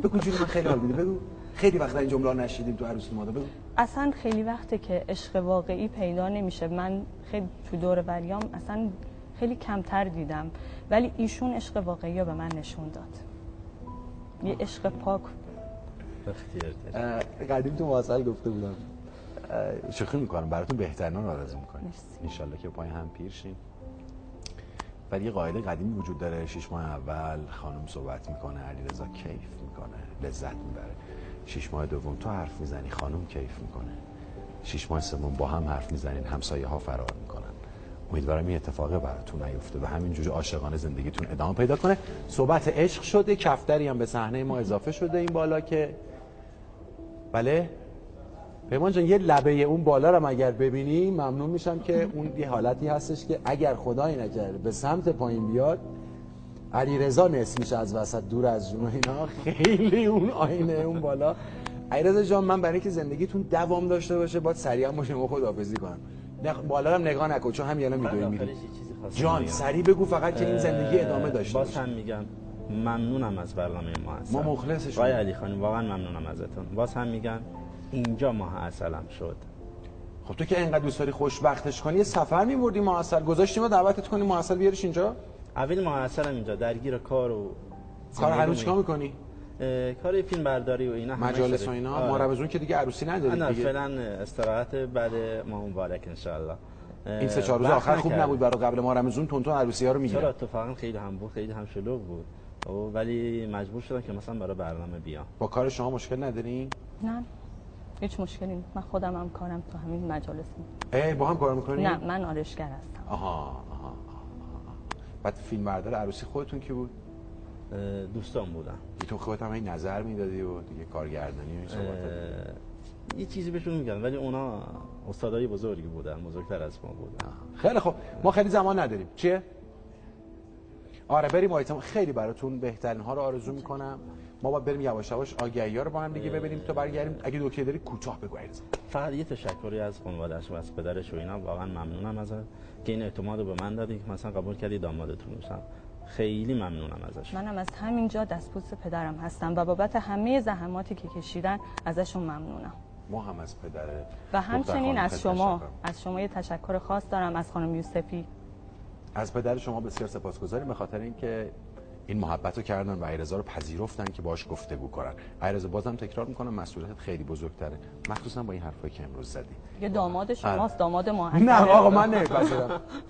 بگو جون من خیلی حال میده بگو. خیلی وقت این جمله نشیدیم تو عروسی ما. بگو. اصلا خیلی وقته که عشق واقعی پیدا نمیشه. من خیلی تو دور بریام اصلا خیلی کمتر دیدم ولی ایشون عشق واقعی رو به من نشون داد. یه عشق پاک. قدیم تو ماه گفته بودم شوخی میکنم براتون بهترینان آرزو میکنیم انشالله که پای هم پیر شیم. ولی یه قاعده قدیمی وجود داره 6 ماه اول خانم صحبت میکنه علیرضا کیف میکنه لذت میبره. 6 ماه دوم تو حرف میزنی خانم کیف میکنه. 6 ماه سوم با هم حرف میزنین همسایه ها فرار میکنن. امیدوارم این اتفاقه براتون نیفته و همینجوری عاشقانه زندگیتون ادامه پیدا کنه. صحبت عشق شده کفتری هم به صحنه ما اضافه شده این بالا که بله پیمان جان یه لبه اون بالا رو اگر ببینی ممنون میشم که اون یه حالتی هستش که اگر خدای نکرده به سمت پایین بیاد علیرضا نصف میشه از وسط دور از جون اینا. خیلی اون آینه اون بالا. علیرضا جان من برای اینکه زندگیتون دوام داشته باشه باید سریعا با شما خداحافظی کنم. بالا هم نگاه نکن چون همین الان میدونی میری. جان سریع بگو فقط که این زندگی ادامه داشته باشه. باز هم میگم ممنونم از برنامه ما هستم. ما مخلصش آقای علی خانی واقعا ممنونم ازتون. باز هم میگم اینجا ماه عسلم شد. خب تو که اینقدر دوست داری خوشبختش کنی یه سفر می‌بردی ماه عسل گذاشتیم و دعوتت کنیم ماه عسل بیاریش اینجا. اول ماه عسلم اینجا درگیر کار و کار هر چیکار می‌کنی؟ کار فیلم برداری و اینا مجالس و اینا. ما رمضون که دیگه عروسی نداریم دیگه. فعلا استراحت بعد ماه مبارک ان شاء الله. این 3-4 روز آخر خوب نبود برای قبل ما رمضون تونتون عروسی‌ها رو می‌گیره. چرا اتفاقا خیلی هم بود خیلی هم شلوغ بود. ولی مجبور شدم که مثلا برای برنامه بیام. با کار شما مشکل ندارین؟ نه. هیچ مشکلی نیست. من خودم هم کارم تو همین مجالس. ای با هم کار می‌کنی؟ نه من آرایشگر هستم. آها. بعد فیلم بردار عروسی خودتون کی بود؟ دوستان بودم. تو خودت هم این نظر میدادی و دیگه کارگردانی و این صحبت یه چیزی بهشون میگم ولی اونا استادای بزرگی بودن بزرگتر از ما بودن. خیلی خوب ما خیلی زمان نداریم. چیه؟ آره بریم آیتم. خیلی براتون بهترین ها رو آرزو میکنم. ما باید بریم یواش یواش آگهی‌ها رو با هم دیگه ببینیم تا برگردیم. اگه دکتری داری کوتاه بگو علیرضا. فقط یه تشکری از خانواده‌اش و از پدرش و اینا، واقعا ممنونم ازت که این اعتماد رو به من دادی که مثلا قبول کردی دامادتون باشم. خیلی ممنونم ازش. منم از همینجا دستبوس پدرم هستم و بابت همه زحماتی که کشیدن ازشون ممنونم. ما هم از پدر و همچنین از شما یه تشکر خاص دارم از خانم یوسفی. از پدر شما بسیار سپاسگزاریم به خاطر اینکه این محبت رو کردن و علیرضا رو پذیرفتن که باهاش گفتگو کنن. علیرضا بازم تکرار میکنم مسئولیت خیلی بزرگتره، مخصوصا با این حرفایی که امروز زدی. یه داماد شماست، داماد ما. نه آقا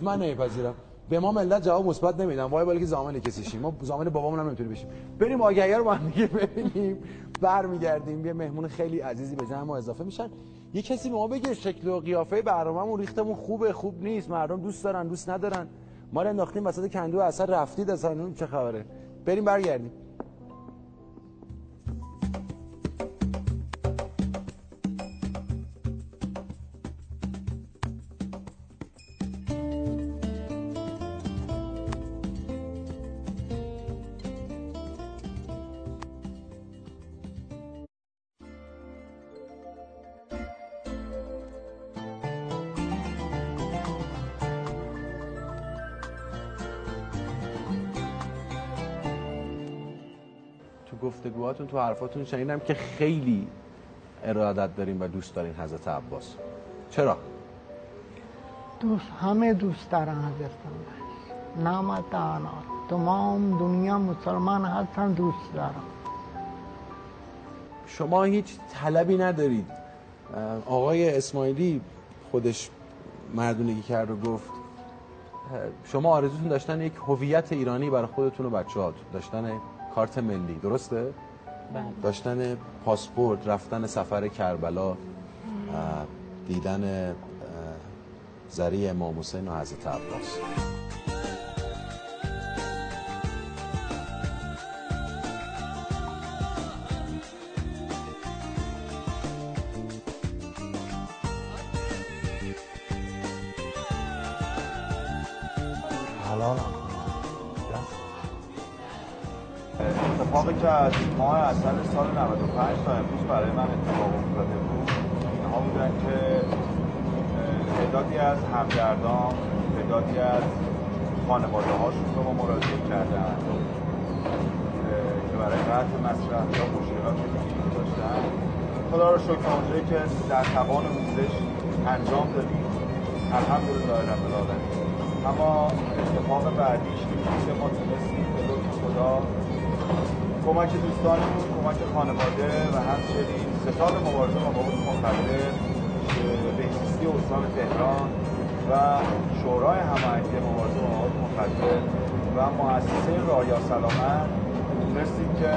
من نمیپذیرم. به ما ملت جواب مثبت نمیدن. وای بالا که زامن کسیشیم، ما زامن بابامون هم نمیتونیم بشیم. بریم آگهی‌ها رو با هم دیگه ببینیم، برمیگردیم. یه مهمون خیلی عزیزی به جمع ما اضافه میشن. یه کسی به ما بگه شکل و قیافه برنامه‌مون ریختمون خوبه، خوب نیست، مردم دوست دارن، دوست ندارن. ما رو انداختیم وسط کندو اصلا، رفتید اصلا اون چه خبره؟ بریم برگردیم. گفتگوهاتون تو حرفاتون شنیدم که خیلی ارادت داریم و دوست دارین حضرت عباس. چرا؟ همه دوست دارن حضرت عباس. نامت آنها تمام دنیا مسلمان هستن دوست دارن. شما هیچ طلبی ندارید؟ آقای اسماعیلی خودش مردونگی کرد و گفت شما آرزوتون داشتن یک هویت ایرانی برای خودتون و بچه‌هات، داشتن کارت ملی، درسته؟ بله. داشتن پاسپورت، رفتن سفر کربلا، دیدن زریع امام حسین و حضرت عباس. اتفاقی که از ماه عسل سال 95 تا امروز برای من اتفاق افتاده بود اینها بودن که تعدادی از همگردان، تعدادی از خانواده هاشون رو با مراجعه کردن که برای قطع مصرف یا مشکلات دیگه داشتن. خدا رو شکر اونجایی که در توان موزش انجام دادیم، الحمدلله رب العالمین. اما اتفاق بعدیش که ما تونستیم به لطف خدا کمک دوستانمون، کمک خانواده و همچنین ستاد مبارزه ما با اون مخدر بهزیستی استان تهران و شورای هماهنگی مبارزه با اون مخدر و مؤسسه رایا سلامت تونستیم که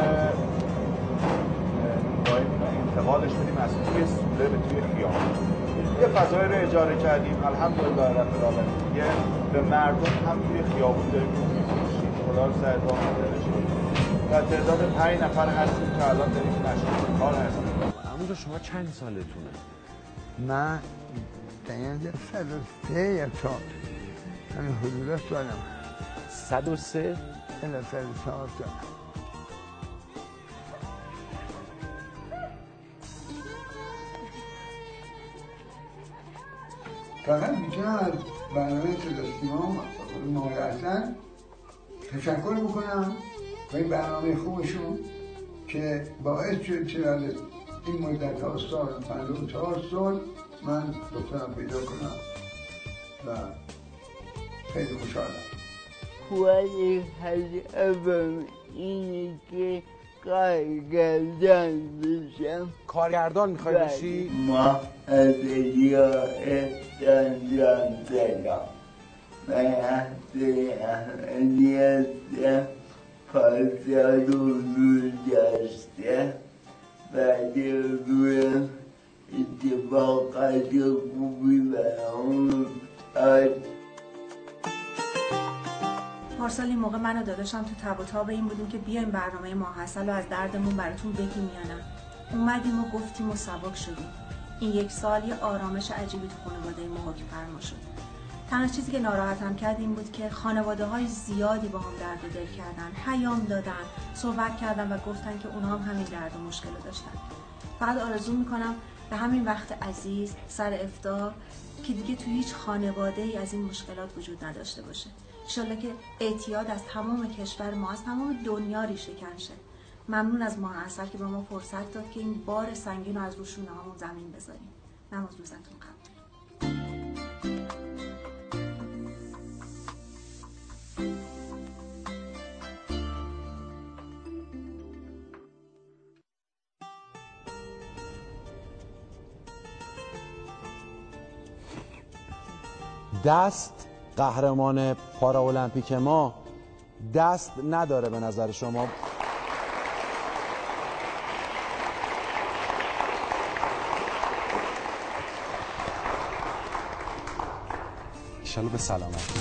انتقالش بدیم از توی سوله به توی خیابان. یه فضایی رو اجاره کردیم الحمدلله رب العالمین. دیگه به مردم هم توی خیابون داریم می‌فروشیم. خدا رو سعید با و تعداد 5 نفر هستیم که الان داریم مشغول کار هستیم. عمو شما چند سالتونه؟ من تقریباً 103 یا 4 من حدود سالم 103 الا 104. فقط میتونم از برنامه تلویزیون ماه عسل تشکر بکنم و این برنامه خوبشون که باعث شد چرا این مدت ها سال 54 سال من دکترم پیدا کنم و خیلی خوشحالم. خوشی حضرم اینی که کارگردان بشم. کارگردان میخوای بشی؟ محفظی ها احسان جان سلام من احسان هستم. پاسد حضور داشته بعد رویم اتفاقات خوبی برام افتاد. پارسال این موقع من و داداشم تو تب و تاب این بودیم که بیایم برنامه ماه عسل و از دردمون براتون بگیم یا نه. اومدیم و گفتیم و سبک شدیم. این یک سال یه آرامش عجیبی تو خانواده ما حاکم فرما شد. تنها چیزی که ناراحتم کرد این بود که خانواده های زیادی با هم درد و دل کردن، پیام دادن، صحبت کردن و گفتن که اونها هم همین درد و مشکل رو داشتن. فقط آرزو میکنم به همین وقت عزیز سر افطار که دیگه تو هیچ خانواده ای از این مشکلات وجود نداشته باشه. انشالله که اعتیاد از تمام کشور ما، از تمام دنیا ریشه کن شه. ممنون از ماه عسل که به ما فرصت داد که این بار سنگین رو از روشونه هامون زمین بذاریم. من از روزتون قبول. دست قهرمان پاراولمپیک ما دست نداره به نظر شما؟ ایشالا به سلامت.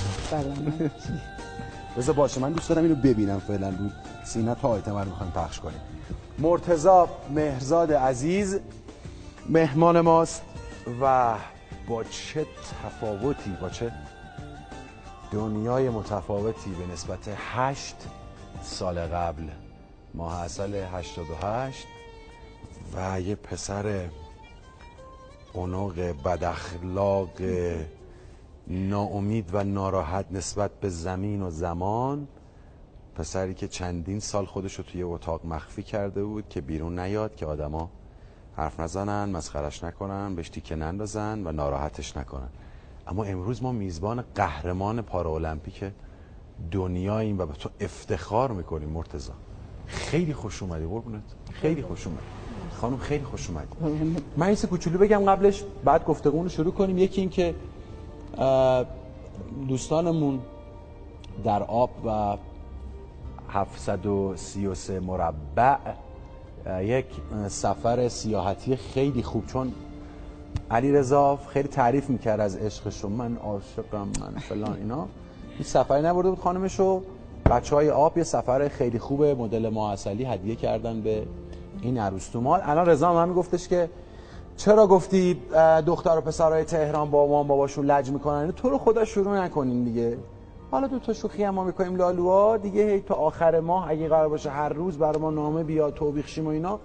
بذار باشه، من دوست دارم اینو ببینم فعلا رو سینه تا آیتم رو میخوایم پخش کنیم. مرتضی مهرزاد عزیز مهمان ماست و با چه تفاوتی، با چه دنیای متفاوتی به نسبت 8 سال قبل. ماه عسل 88 و یه پسر قناق بداخلاق ناامید و ناراحت نسبت به زمین و زمان، پسری که چندین سال خودش رو توی اتاق مخفی کرده بود که بیرون نیاد، که آدما حرف نزنن، مسخرش نکنن، بهش تیکه نندازن و ناراحتش نکنن. اما امروز ما میزبان قهرمان پاراولمپیک دنیاییم و به تو افتخار میکنیم مرتضی. خیلی خوش اومدی قربونت، خیلی خوش اومدی خانم، خیلی خوش اومدی. من یه کوچولو بگم قبلش بعد گفتگو رو شروع کنیم. یکی این که دوستانمون در آب و 733 مربع یک سفر سیاحتی خیلی خوب، چون علیرضا خیلی تعریف میکرد از عشقشو، من عاشقم، من فلان اینا. این سفری نبرده بود خانمشو، بچه های آب یه سفر خیلی خوبه مدل ماه عسلی هدیه کردن به این عروستومال. الان رضا هم میگفتش که چرا گفتی دختر و پسرای تهران با مام باباشون لج میکنن، تو رو خدا شروع نکنین دیگه. حالا دو تا شوخی هم ما میکنیم لالوها دیگه، هی تا آخر ماه اگه قرار باشه هر روز برای ما نامه بیاد توبیخ شیم و اینا،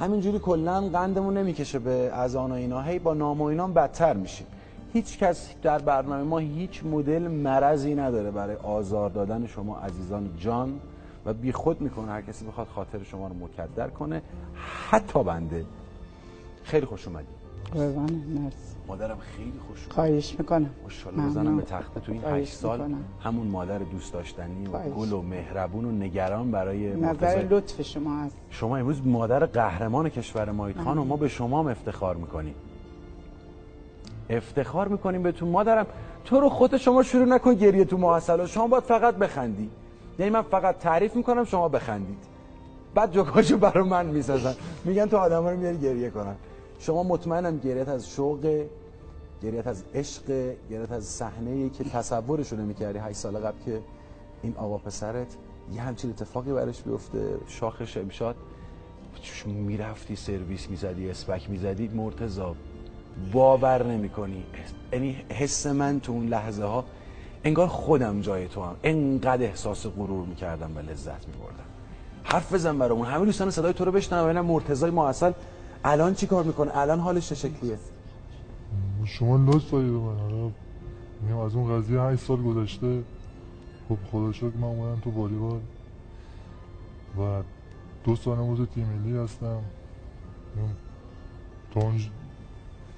همینجوری کلا قندمون نمیکشه به اذان و اینا، هی با نام و اینا بدتر میشیم. هیچ کس در برنامه ما هیچ مدل مرضی نداره برای آزار دادن شما عزیزان جان و بیخود میکنه هر کسی بخواد خاطر شما رو مکدر کنه، حتی بنده. خیلی خوش اومدی. قربان مرسی. مادرم خیلی خوش اومد. خواهش میکنم. ماشاءالله بزنم به تخته تو این 8 سال میکنم. همون مادر دوست داشتنی و گل و مهربون و نگران برای نظر لطف شما هست. شما امروز مادر قهرمان کشور مایید خانم، ما به شما هم افتخار میکنیم. افتخار میکنیم به تو مادرم. تو رو خود شما شروع نکن گریه تو ماه عسل، شما باید فقط بخندی. یعنی من فقط تعریف میکنم شما بخندید. بعد جوکاشو برای من میسازن. میگن تو آدما رو میاری گریه کنن. شما مطمئنم گریت از شوق، گریت از عشق، گریت از صحنه‌ای که تصورش رو نمی‌کردی 8 سال قبل که این آقا پسرت یه همچین اتفاقی براش بیفته. شاخ شمشاد میرفتی سرویس میزدی، اسپک میزدی مرتضی، باور نمی‌کنی. یعنی حس من تو اون لحظه ها انگار خودم جای تو هم، انقدر احساس غرور می‌کردم و لذت می‌بردم. حرف بزن برامون، همه دوستان صدای تو رو بشنون. ببینم مرتضی ماه عسل الان چی کار میکنه؟ الان حالش چه شکلیه؟ شما لطف دارید به من. حالا میگم از اون قضیه 8 سال گذشته، خب خدا شکر من اومدم تو والیبال و 2 سال عضو تیم ملی هستم.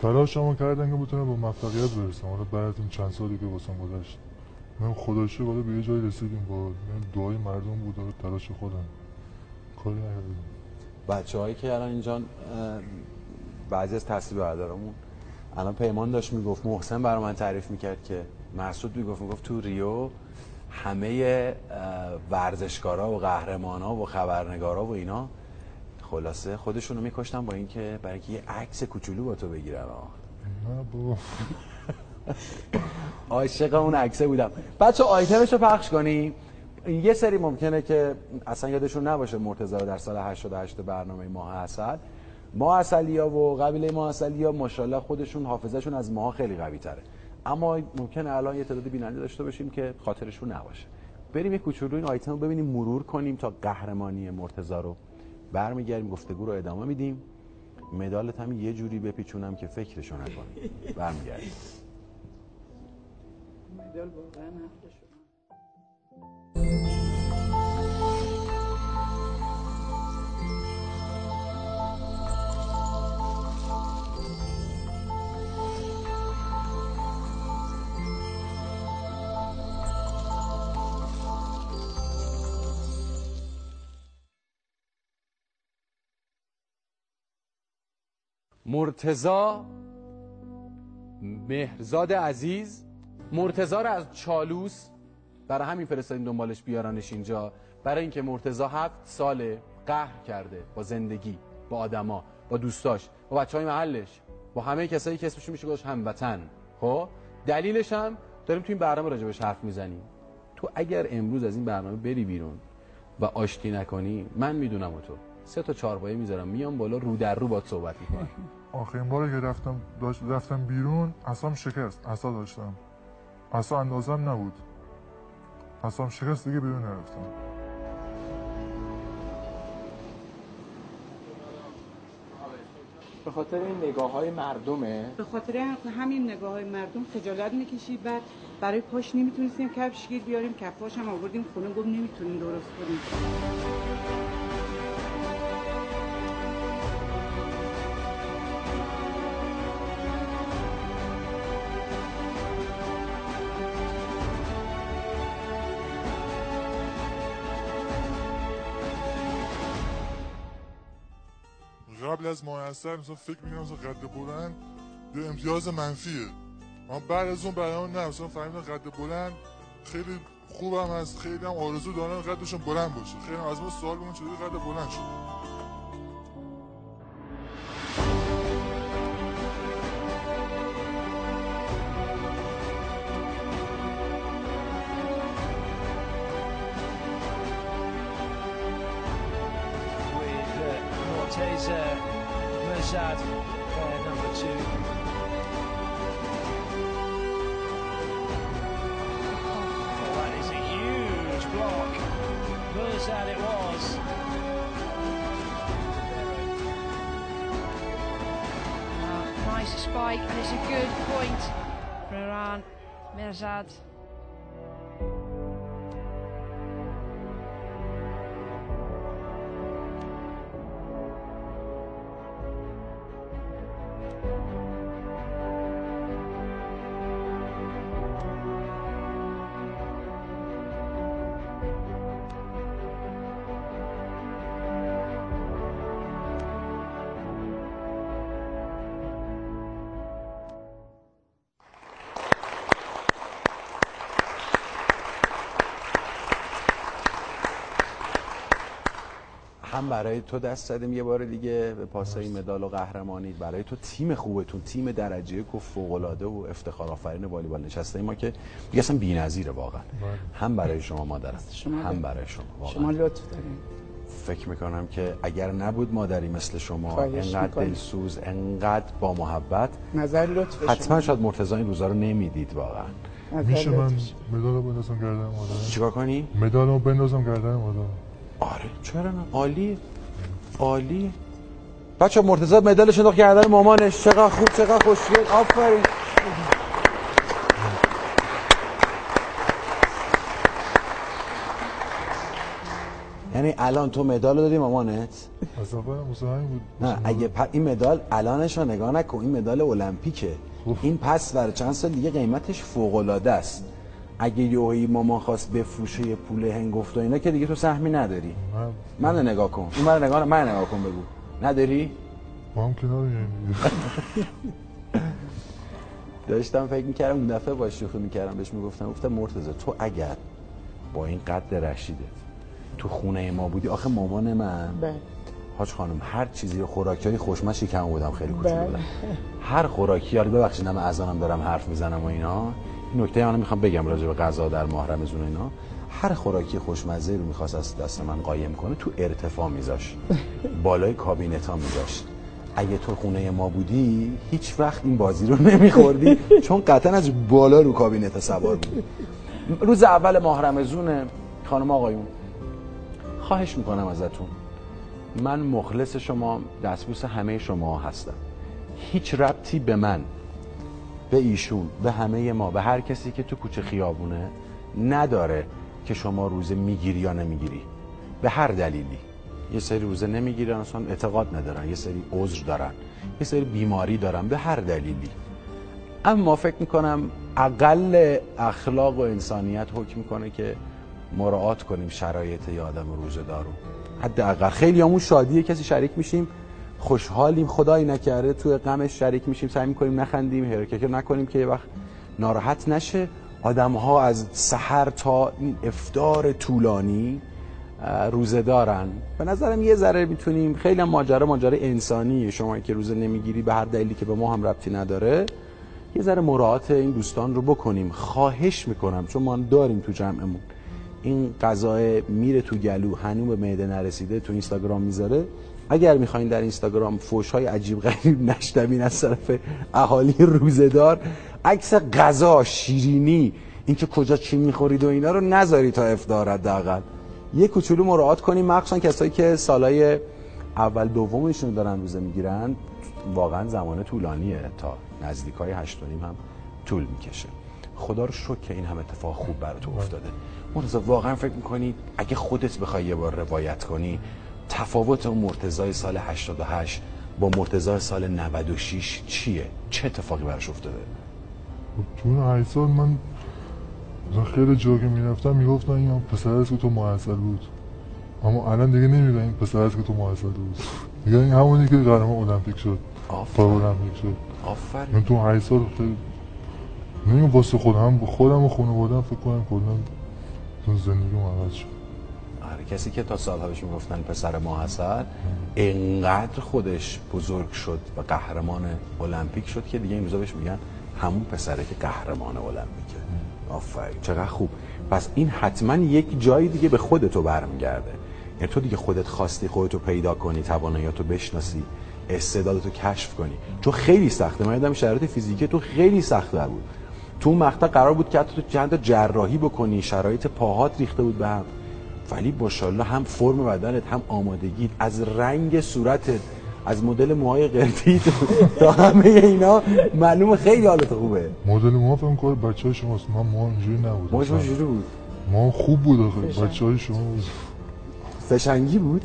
تلاشمو کردم که بتونم به موفقیت برسم. حالا بعد این چند سالی که واسم گذشت، من خدا شکر حالا به یه جایی رسیدیم. با دعای مردم بود و تلاش خودم، کاری نکردم. بچه‌هایی که الان اینجا بعضی از تحصیل بردارمون، الان پیمان داشت میگفت، محسن برای من تعریف میکرد که مسعود میگفت تو ریو همه ورزشکارا و قهرمانا و خبرنگارا و اینا خلاصه خودشونو میکشتن با اینکه برای اینکه یه عکس کوچولو با تو بگیرن. نه بابا عاشق اون عکسه بودم. بچه آیتمشو پخش کنی. یه سری ممکنه که اصلا یادشون نباشه مرتضی در سال 88 برنامه ماه عسل، ماه عسلیا و قبیله ماه عسلیا ماشاءالله خودشون حافظهشون از ماها خیلی قوی تره. اما ممکنه الان یه تعداد بیننده داشته باشیم که خاطرشون نباشه. بریم یه کوچولو این آیتم رو ببینیم، مرور کنیم تا قهرمانی مرتضی رو. برمیگردیم گفتگو رو ادامه میدیم. مدالت هم یه جوری بپیچونم که فکرشو نکنی. برمیگردیم. مدال واقعا هفته شما. مرتضی مهرزاد عزیز، مرتضی رو از چالوس برای همین فرستادیم دنبالش بیارنش اینجا، برای اینکه مرتضی 7 سال قهر کرده با زندگی، با آدما، با دوستاش، با بچهای محلش، با همه کسایی که اسمشون میشه گذاشت هموطن. خب دلیلش هم داریم تو این برنامه راجبش حرف میزنیم. تو اگر امروز از این برنامه بری بیرون و آشتی نکنی، من میدونم و تو 3 تا 4 پایه میذارم میام بالا، رو در رو باهات صحبت میکنم. آخرین باری که رفتم بیرون عصام شکست، عصا داشتم، عصا اندازم نبود، عصام شکست دیگه، بیرون نرفتم. به خاطر این نگاه‌های مردمه، به خاطر همین نگاه‌های مردم خجالت میکشی. بعد برای پاش نمیتونستیم کفش گیر بیاریم، کفاش هم آوردیم خونه، گفت نمیتونیم درست کنیم. قبل از ماه عسل مثلا فکر می‌کنم مثلا قد بلند یه امتیاز منفیه، اما بعد از اون برام نه، مثلا فهمیدم قد بلند خیلی خوبم هست، خیلی هم آرزو دارم قدشون بلند باشه. خیلی از ما سوال می‌کنن چطوری قد بلند شد. هم برای تو دست زدیم یه بار دیگه به پاسای مدال و قهرمانی، برای تو تیم خوبتون، تیم درجه که فوق‌العاده و افتخار آفرین والیبال نشسته ما که دیگه اصلا بی‌نظیره واقعا. هم برای شما مادر، هم برای شما واقعا. شما لطف دارین. فکر میکنم که اگر نبود مادری مثل شما، انقدر دلسوز، انقدر با محبت، نظر لطف، حتما شاید مرتضی این روزا رو نمیدید واقعا. میشه من مدالو بندازم گردن مادر؟ چیکار کنی؟ مدالو بندازم گردن مادر. آره چرا نه، عالی عالی. بچه مرتضی مدالش انداخت گردن مامانش، چقدر خوب، چقدر خوشگل، آفرین. یعنی الان تو مدال رو دادی مامانت؟ از اول مصاحبه بود. نه اگه این مدال الانش رو نگاه نکن، این مدال المپیکه، این پس برای چند سال دیگه قیمتش فوق‌العاده است. اگه یوهی مامان خواست بفروشه یه پوله هنگفت و اینا که دیگه تو سهمی نداری. منو نگاه کن، اون منو نگاه، من نگاه کن، بگو نداری؟ ما هم کنار داشتم فکر میکردم اون دفعه با شوخی میکردم بهش میگفتم، گفتم مرتضی تو اگر با این قد رشیدت تو خونه ما بودی، آخه مامان من حاج خانم هر چیزی خوراکیای خوشمزه شکم بودم، خیلی خوشم بودم، هر خوراکی یاری ببخشید من از آنم دارم حرف میزنم و اینا، این نکته من میخوام بگم راجع به غذا در ماه رمضان اینا، هر خوراکی خوشمزه رو میخواست از دست من قایم کنه، تو ارتفاع میذاش، بالای کابینتا میذاش، اگه تو خونه ما بودی هیچ وقت این بازی رو نمیخوردی چون قطعا از بالا رو کابینت سوار بودی. روز اول ماه رمضونه، خانم آقایون خواهش میکنم ازتون، من مخلص شما، دستبوس همه شما هستم، هیچ ربطی به من، به ایشون، به همه ما، به هر کسی که تو کوچه خیابونه نداره که شما روزه میگیری یا نمیگیری، به هر دلیلی. یه سری روزه نمیگیرن، اصلا اعتقاد ندارن، یه سری عذر دارن، یه سری بیماری دارن، به هر دلیلی. اما فکر میکنم اقل اخلاق و انسانیت حکم میکنه که مراعات کنیم شرایط یه آدم روزه دارو. حداقل خیلی همون شادیه کسی شریک میشیم، خوشحالیم، خدایی نکرده توی غمش شریک میشیم، سعی میکنیم نخندیم، هرکه نکنیم که یه وقت ناراحت نشه. آدم‌ها از سحر تا این افطار طولانی روزه دارن. به نظرم یه ذره میتونیم، خیلی ماجرا انسانیه، شما که روزه نمیگیری به هر دلیلی که به ما هم ربطی نداره، یه ذره مراعات این دوستان رو بکنیم. خواهش میکنم، چون ما داریم تو جمعمون این غذای میره تو گلو، هنوز به معده نرسیده، تو اینستاگرام میذاره. اگر میخواین در اینستاگرام فوش‌های عجیب غریب نشتبین از طرف اهالی روزه‌دار، عکس غذا، شیرینی، اینکه کجا چی میخورید و اینا رو نذاری تا افطار. حداقل یه کوچولو مراعات کنیم، مخصوصا کسایی که سالای اول دومشون دارن روزه میگیرن. واقعا زمان طولانیه، تا نزدیکای 8.5 هم طول میکشه. خدا رو شکر که این هم اتفاق خوب براتون افتاده. مرتضی واقعا فکر میکنی اگه خودت بخوای یه بار روایت کنی تفاوت اون مرتضی سال 88 با مرتضی سال 96 چیه؟ چه اتفاقی براش افتاده؟ تو اون 8 سال من خیلی جا که میرفتم میگفتن این پسر از که تو ماه عسل بود، اما الان دیگه نمیگن این پسر از که تو ماه عسل بود، دیگه این همونی که قهرمان المپیک شد، پارالمپیک شد. آفرین. من تو اون 8 سال نمیگم واسه خودم و خانواده‌ام فکر کنم کلاً زندگیم عوض شد. آره، کسی که تا سالها بهش میگفتن پسر ماه عسل اینقدر خودش بزرگ شد و قهرمان المپیک شد که دیگه این روزا بهش میگن همون پسره که قهرمان المپیکه. آفرین، چقدر خوب. پس این حتما یک جای دیگه به خودتو برمیگرده، یعنی تو دیگه خودت خواستی خودتو پیدا کنی، تواناییاتو بشناسی، استعدادتو کشف کنی، چون خیلی سخته. من یادم شرایط فیزیکی تو خیلی سخته بود، تو مقطع قرار بود که حتی تو چند تا جراحی بکنی، شرایط پاهات ریخته بود به هم، ولی ماشاءالله هم فرم بدنت، هم آمادگیت، از رنگ صورتت، از مدل موهای قرطی تا همه اینا معلومه خیلی حالت خوبه. مدل موها فهم کار بچه‌های شماست، من موها اینجوری نبود. موها چجوری بود؟ موها خوب بود آخه، بچه‌های شما بود. فشنگی بود.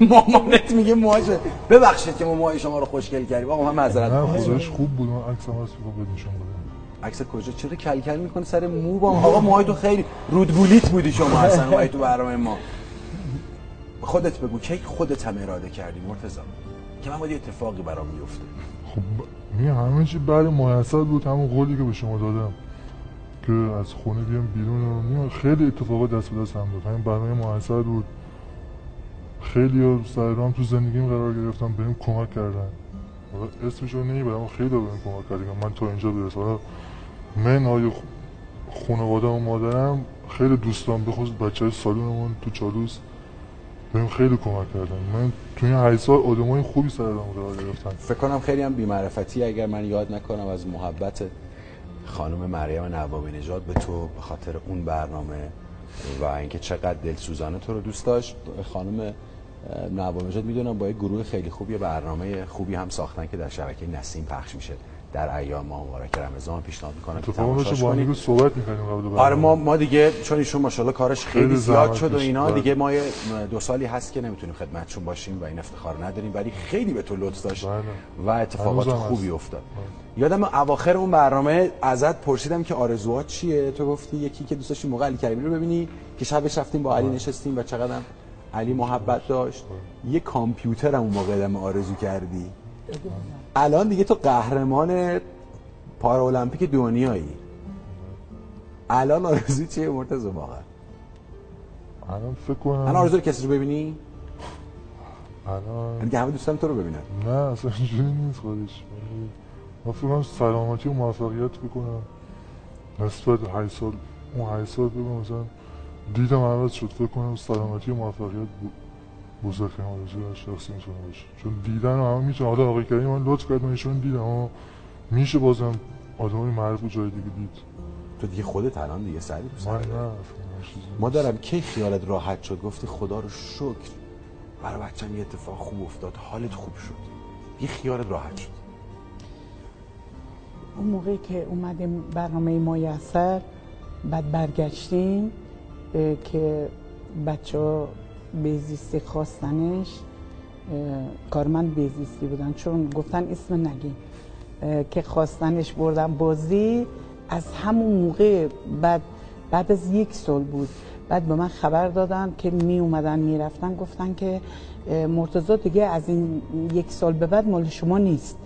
مامانت میگه موهاش، ببخشید که ما موهای شما رو خوشگل کردیم، آقا من معذرت میخوام. خودش خوب بود، من عکسم رو فقط نشون دادم. عکس کجا؟ چرا کلکل میکنه سر مو با آقا؟ موهای تو خیلی رودگولیت بودی شما اصلا، موهای تو برنامه ما. خودت بگو که خودت هم اراده کردی مرتضی که من باید اتفاقی برام میفته. خب همه چی بعد محسد بود، همون قولی که به شما دادم که از خونه بیام بیرون، خیلی اتفاقات دست به دست هم بود. همین برنامه محسد بود، خیلی سرام تو زندگیم قرار گرفتم، بهم کمک کردن. حالا اسمشو نمیبرم، خیلی بهم کمک کردن من تا اینجا برسم. من های خانواده و مادرم، خیلی دوستان، به خصوص بچهای سالونمون تو چالوس بهم خیلی کمک کردن. من تو این 8 سال آدمای خوبی سرم قرار گرفتن. فکر کنم خیلی هم بی‌معرفتی اگر من یاد نکنم از محبت خانم مریم نوابی نژاد به تو به خاطر اون برنامه و اینکه چقدر دلسوزانه تو رو دوست داشت. خانم نوابی نژاد میدونم با یه گروه خیلی خوب یه برنامه خوبی هم ساختن که در شبکه نسیم پخش میشه در ایام مبارک رمضان. پیشنهاد می‌کنم که تماشاش کنید. تو صحبت می‌کنیم قبل برنامه. آره، ما دیگه چون ایشون ماشاءالله کارش خیلی زیاد شد و اینا، دیگه ما 2 سالی هست که نمیتونیم خدمتشون باشیم و این افتخار نداریم، ولی خیلی به تو لطف داشت و اتفاقات خوبی افتاد. یادم اواخر اون برنامه ازت پرسیدم که آرزوات چیه، تو گفتی یکی که دوست داشتی موقع علی کریمی رو ببینی، که شبش رفتیم با علی نشستیم و چقدر علی محبت داشت. یه کامپیوترم اون موقع دم آرزو کردی. الان دیگه تو قهرمان پارالمپیک دنیایی. الان آرزو چیه مرتضی واقعا؟ الان فکر کنم الان آرزو کسی رو ببینی؟ الان دیگه همه دوستام تو رو ببینن. نه اصلا اینجوری نیست خودش. من فکر کنم سلامتی و موفقیت بکنم. نسبت به 8 سال اون 8 سال بگم مثلا دیدم عوض شد، فکر کنم سلامتی و موفقیت بزرگترین آرزوی از شخصی میتونه باشه، چون دیدن همه میتونه. حالا آقای کریم من لطف کرد، من ایشون دیدم، اما میشه بازم آدمای معروف جای دیگه دید. تو دیگه خودت الان دیگه سری ما دارم کی خیالت راحت شد گفتی خدا رو شکر برای بچه‌م یه اتفاق خوب افتاد، حالت خوب شد، یه خیالت راحت شد؟ اون موقعی که اومدیم برنامه ماه عسل بعد برگشتیم که بچه‌ها بهزیستی خواستنش، کارمند بهزیستی بودن چون گفتن اسم نگیم، که خواستنش بردم بازی. از همون موقع بعد از یک سال بود، بعد به من خبر دادن که می اومدن می رفتن، گفتن که مرتضی دیگه از این یک سال به بعد مال شما نیست.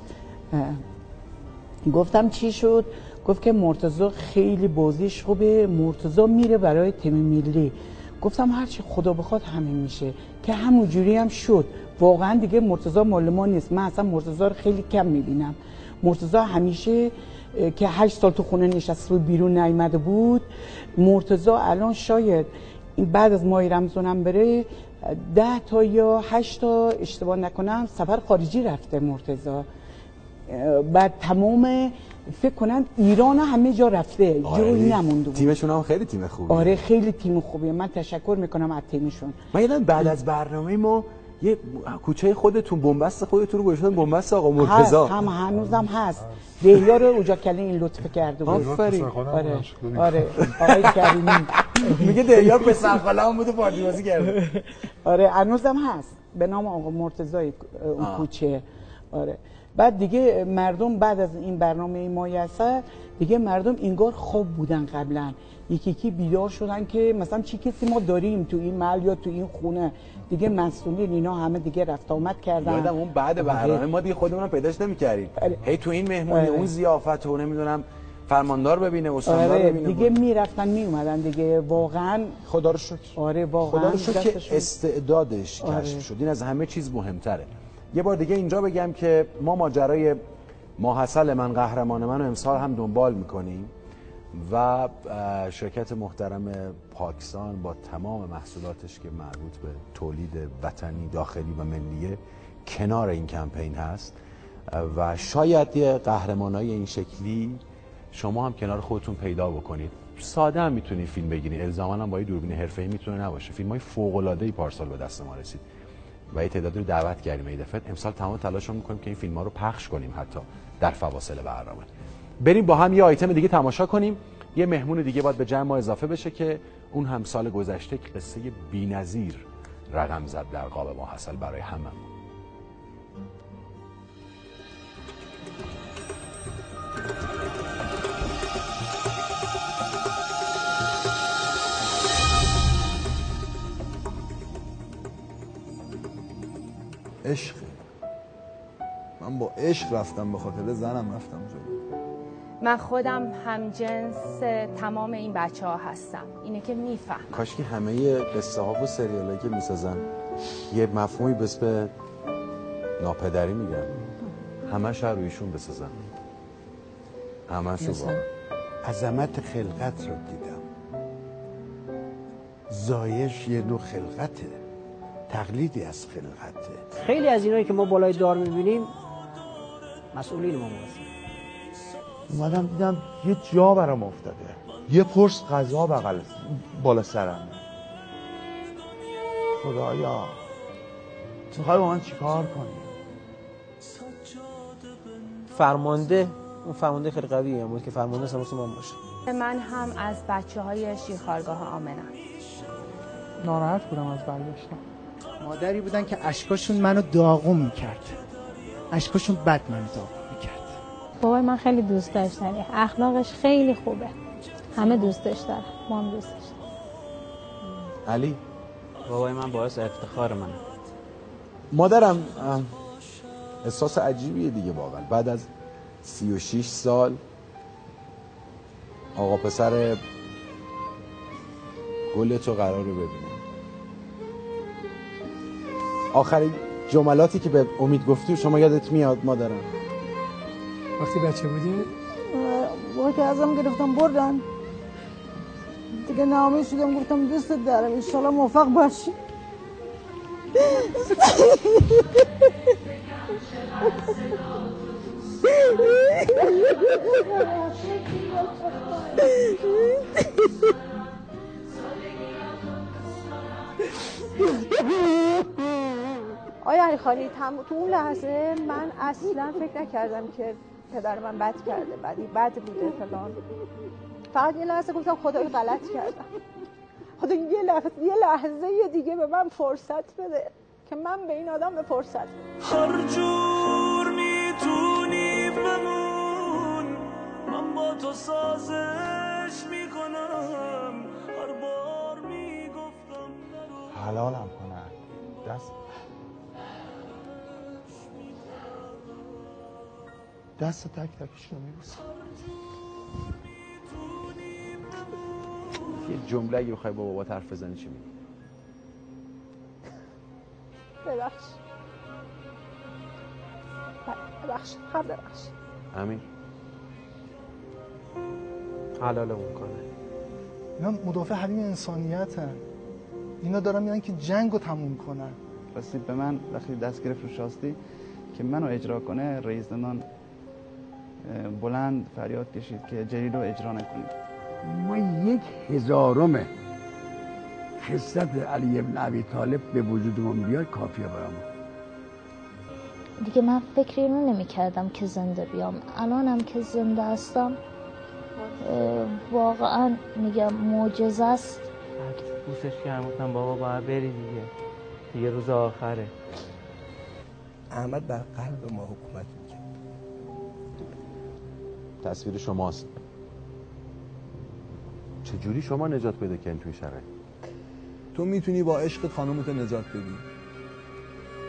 گفتم چی شد؟ گفت که مرتضی خیلی بازیش خوبه، مرتضی میره برای تیم ملی. گفتم هرچی خدا بخواد همین میشه، که همون جوری هم شد. واقعا دیگه مرتضی مال ما نیست، من اصلا مرتضی رو خیلی کم میبینم. مرتضی همیشه که 8 سال تو خونه نشسته و بیرون نیامده بود، مرتضی الان شاید بعد از ماه رمضانم بره 10 تا یا 8 تا اشتباه نکنم سفر خارجی رفته مرتضی. بعد تمام فکر کنن ایران همه جا رفته، جایی نمونده. تیمشون هم خیلی تیم خوبیه. آره خیلی تیم خوبیه، من تشکر میکنم از تیمشون. من یادم بعد از برنامه ما یه کوچه خودتون بنبست خودتون رو گذاشتن، بنبست آقا مرتضی هم هنوزم هست، دهیار اوجاکلی این لطف کرده بود. آفرین. آره آقای کریمی میگه دهیار پسر خاله‌ام بود پارتی‌بازی کرده. آره هنوزم هست به نام آقا مرتضی اون کوچه. آره بعد دیگه مردم بعد از این برنامه ماه عسل دیگه مردم اینگار خوب بودن، قبلا یکی بیدار شدن که مثلا چی کسی ما داریم تو این محل یا تو این خونه، دیگه مسئولین اینا همه دیگه رفت آمد کردن. یادم اون بعد برنامه ما دیگه خودمونم پیداش نمی‌کردیم، هی تو این مهمونی اون ضیافت و نمیدونم فرماندار ببینه استاندار ببینه دیگه بود. میرفتن میومدن دیگه، واقعا خدا رو شکر. آره واقعا خدا رو شکر که استعدادش کشف شد، این از همه چیز مهم‌تره. یه بار دیگه اینجا بگم که ما ماجرای ماه عسل من قهرمان منو امسال هم دنبال میکنیم و شرکت محترم پاکستان با تمام محصولاتش که مربوط به تولید وطنی داخلی و ملیه کنار این کمپین هست و شاید یه قهرمانای این شکلی شما هم کنار خودتون پیدا بکنید. ساده هم میتونید فیلم بگیرید، الزاما هم با دوربین حرفه‌ای میتونه نباشه. فیلم‌های فوق‌العاده‌ای پارسال به دست ما رسید و یه تعداد رو دعوت کردیم این دفعه. امسال تمام تلاشمون می‌کنیم که این فیلم‌ها رو پخش کنیم حتی در فواصل برنامه. بریم با هم یه آیتم دیگه تماشا کنیم، یه مهمون دیگه باید به جمع ما اضافه بشه که اون هم سال گذشته قصه بی‌نظیر رقم زد در قاب ماه عسل برای همه. عشق، من با عشق رفتم، به خاطر زنم رفتم جلو. من خودم همجنس تمام این بچه ها هستم، اینه که میفهمم. کاش که همه قصه ها و سریال هایی که میسازن یه مفهومی بس به ناپدری میگن، همه شهر رویشون بسازن. همه شو با عظمت خلقت رو دیدم، زایش یه نوع خلقته، تقلیدی از خلقته. خیلی از اینایی که ما بالای دار می‌بینیم مسئولین ما هستن. اومدم دیدم یه جا برام افتاده، یه پرس غذا بغل بالا سرم. خدایا تو می‌خوای با من چیکار کنی؟ فرمانده، اون فرمانده خیلی قویه بود که فرمانده سماس من باشه. من هم از بچه‌های شیرخوارگاه آمنم. ناراحت بودم از برگشتم. مادری بودن که اشکاشون منو داغون میکرد، اشکاشون بد منو داغون میکرد. بابای من خیلی دوست داشت علی، اخلاقش خیلی خوبه، همه دوستش دارن، ما هم دوستش دارم. علی بابای من باعث افتخار منه. مادرم احساس عجیبیه دیگه واقعا، بعد از 36 سال آقا پسر گلتو قراره ببینم. آخرین جملاتی که به امید گفتی شما یادت میاد مادرم؟ وقتی بچه بودی؟ وقتی ازم گرفتم بردن دیگه ناامید شدم، گفتم دوستت دارم ان شاءالله موفق باشی. آیا علی خانی تو اون لحظه من اصلا فکر نکردم که پدر من بد کرده، بد بوده فلان. فقط یه لحظه گفتم خدایا غلط کردم، خدایا یه لحظه دیگه به من فرصت بده که من به این آدم فرصت بدم. هر جور میتونی بمون، من با تو سازش میکنم، هر بار میگفتم حلالم کنن دست تک تکشون رو میبوسم. یه جمله اگه بخوای با بابات حرف بزنی چی میگی؟ ببخش. امین حلالمون کنه. اینا مدافع حریم انسانیتن، اینا دارن میرن که جنگ رو تموم کنن. رسید به من وقتی دست گرفت رو شاستی که منو اجرا کنه، رئیس زندان بلند فریاد کشید که جلیل رو اجرا نکنید. ما 1000 خصلت علی بن ابی طالب به وجود ما بیاد کافیه برام. دیگه من فکر اینو نمی‌کردم که زنده بیام. الانم که زنده هستم واقعا میگم معجزه است. بوسش کردم گفتم بابا باید بری دیگه روز آخره. احمد بر قلب ما حکومت می‌کرد. تصویر شماست. چجوری شما نجات پیدا کردین توی شرایط؟ تو میتونی با عشق خانومت نجات بدی.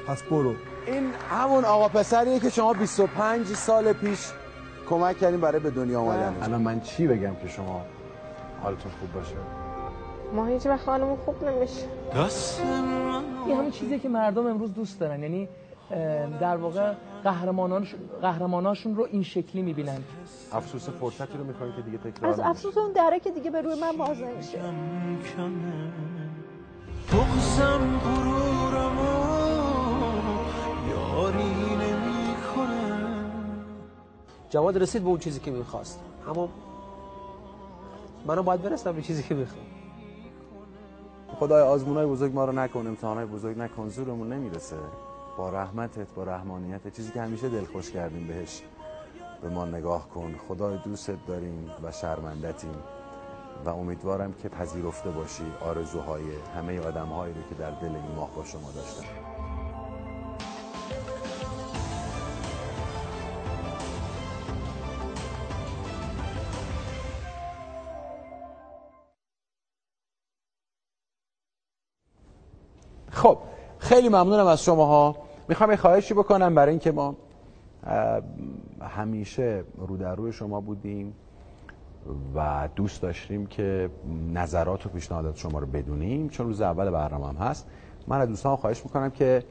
پس برو. این همون آقا پسریه که شما 25 سال پیش کمک کردین برای به دنیا آمدن. الان من چی بگم که شما حالتون خوب باشه؟ ما هیچ وقت خانمون خوب نمیشه. این همون چیزیه که مردم امروز دوست دارن، یعنی در واقع قهرماناشون رو این شکلی میبینن. افسوس فرصتی رو میخواین که دیگه تکرار نشه. از افسوس اون دره که دیگه به روی من باز نمیشه. بغضم غرورم یاری نمیکنه. جواد رسید به اون چیزی که میخواست، اما منم باید برسم به چیزی که میخوام. خدای آزمونای بزرگ ما رو نکن، امتحانای بزرگ نکن، زورمون نمیرسه. با رحمتت، با رحمانیتت، چیزی که همیشه دلخوش کردیم بهش، به ما نگاه کن. خدای دوستت داریم و شرمندتیم و امیدوارم که پذیرفته باشی آرزوهای همه آدمهایی رو که در دل این ماه با شما داشتن. خب خیلی ممنونم از شماها. میخوام یه خواهشی بکنم، برای اینکه ما همیشه رو در روی شما بودیم و دوست داشتیم که نظرات و پیشنهادات شما رو بدونیم، چون روز اول برنامه‌ام هست. من از دوستان خواهش میکنم که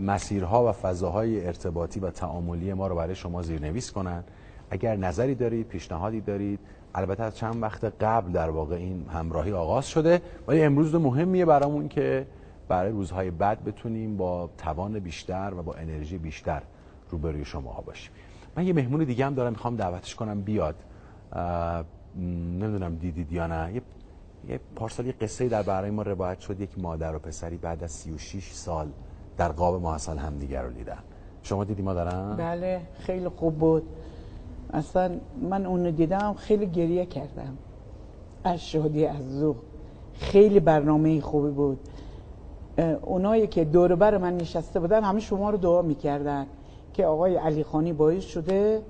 مسیرها و فضاهای ارتباطی و تعاملی ما رو برای شما زیرنویس کنن. اگر نظری دارید، پیشنهادی دارید، البته از چند وقت قبل در واقع این همراهی آغاز شده، ولی امروز دو مهمیه برامون که برای روزهای بعد بتونیم با توان بیشتر و با انرژی بیشتر روبروی شماها باشیم. من یه مهمون دیگه هم دارم، میخوام دعوتش کنم بیاد. نمیدونم دیدید یا نه، یه پارسال یه قصه در برای ما روایت شد. یک مادر و پسری بعد از 36 سال در قاب ماه عسل همدیگر رو دیدن. شما دیدی مادرم؟ بله خیلی خوب بود. اصلا من اون رو دیدم خیلی گریه کردم از شادی، از ذوق. خیلی برنامه خوبی بود. اونایی که دور بر من نشسته بودن همه شما رو دعا میکردن که آقای علی خانی باعث شده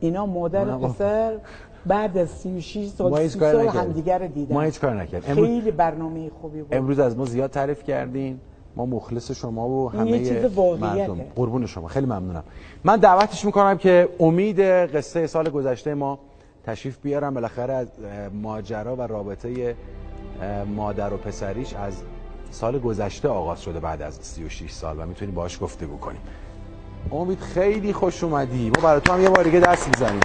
اینا مادر پسر بعد از 36 سال همدیگر رو دیدن. ما هیچ کار نکردیم. خیلی برنامه خوبی بود. امروز از ما زیاد تعریف کردین، ما مخلص شما و همه مردم. قربون شما، خیلی ممنونم. من دعوتش میکنم که امید قصه سال گذشته ما تشریف بیارم، بالاخره از ماجرا و رابطه مادر و پسریش از سال گذشته آغاز شده بعد از 36 سال و میتونیم باهاش گفتگو کنیم. امید خیلی خوش اومدی، ما برای تو هم یه بار دیگه دست میزنیم.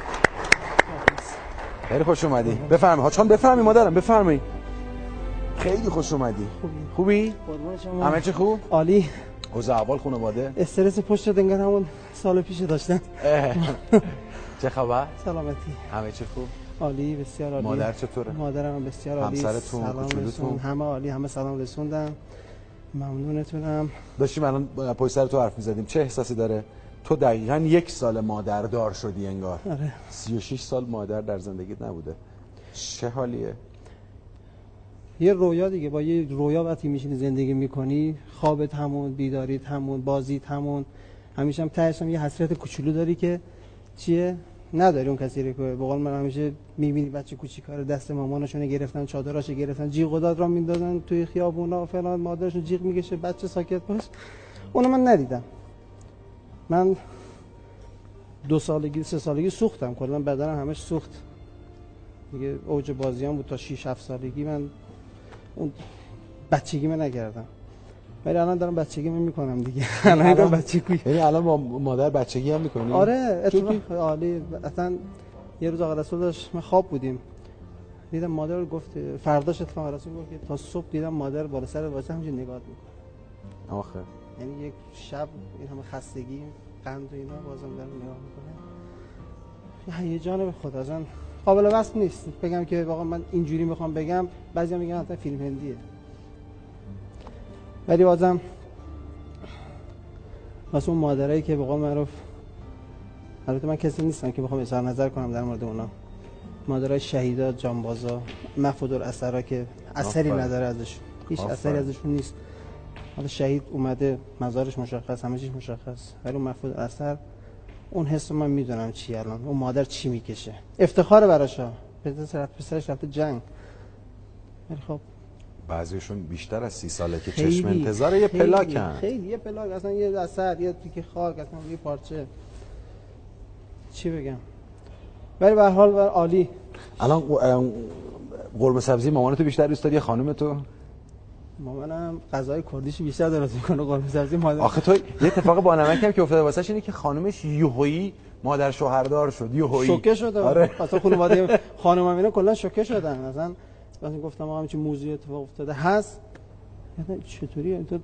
خیلی خوش اومدی. بفرمایید حاجان، بفرمایید مادرم، بفرمایید. خیلی خوش اومدی. خوبی؟ همه چی خوب؟ عالی. اوضاع احوال خانواده؟ استرس پشت شد انگار همون سال پیش داشتن. چه خبر؟ سلامتی. همه چی خوب؟ عالی، بسیار عالی. مادر چطوره؟ مادرم بسیار عالی. همسرتون، کوچولوتون؟ همه عالی، همه سلام رسوندم. ممنونتونم. داشتیم الان پای سر تو حرف می‌زدیم. چه احساسی داره؟ تو دقیقاً یک سال مادردار شدی انگار. آره. 36 سال مادر در زندگیت نبوده. چه حالیه؟ یه رویا دیگه، با یه رویا وقتی میشینی زندگی میکنی، خوابت همون، بیداریت همون، بازیت همون، همیشه هم تهش هم یه حسرت کوچولو داری که چیه نداری اون کسی رو که به قول من همیشه میبینی بچه کوچیکا رو دست مامانشون گرفتن، چادراشو گرفتن، جیغ و داد را میندازن توی خیابونا فلان، مادرشون جیغ میکشه بچه ساکت باش. اونو من ندیدم. من 2 سالگی 3 سالگی سوختم، کلا بدنم همش سوخت دیگه. اوج بازیام بود تا 6-7 سالگی. من اون بچگی من نگردم، ولی الان دارم بچگی من میکنم دیگه. الان دارم بچگی، یعنی الان با مادر بچگی هم میکنی؟ آره اتفاقا عالی. اصلا یه روز آقا رسول داشت، من خواب بودیم، دیدم مادر گفت فرداش اتفاقا رسول گفت که تا صبح دیدم مادر بالا سر واسه همینجوری نگاه میکنه. آخه یعنی یک شب این همه خستگی قند و اینا بازم داره نگاه میکنه. هیجان خدا زن قابل وصف نیست. بگم که واقعا من اینجوری میخوام بگم، بعضیا میگن حتما فیلم هندیه، ولی بازم واسه اون مادرایی که به قول معروف، البته من کسی نیستم که بخوام اظهار نظر کنم در مورد اونا، مادرای شهیدا، جانبازا، مفقود الاثرا که اثری نداره ازشون، هیچ اثری ازشون نیست. حالا شهید اومده مزارش مشخص، همه چیز مشخص، ولی اون مفقود الاثر، اون حس من میدونم چی الان اون مادر چی میکشه. افتخار براشا، پسرش رفته جنگ. ولی خب بعضیشون بیشتر از 30 ساله که چشم انتظار یه پلاکن. خیلی یه پلاک، اصلا یه اثر، یه تیکه خاک، اصلا یه پارچه، چی بگم. ولی به هر حال عالی. الان قرمه سبزی مامانتو بیشتر دوست داری یا خانومتو؟ مامانم غذای کردیش بیشتر درست میکنه، قرمه سبزی مادر. آخه تو یه اتفاق بانمک هم که افتاده واسش اینه که خانومش یوهویی مادر شوهردار شد، یوهویی شوکه شد. آره اصلا خانواده خانومم اینا کلا شوکه شدن. مثلا گفتم آقا همین چه موضوعی اتفاق افتاده هست، مثلا چطوری تو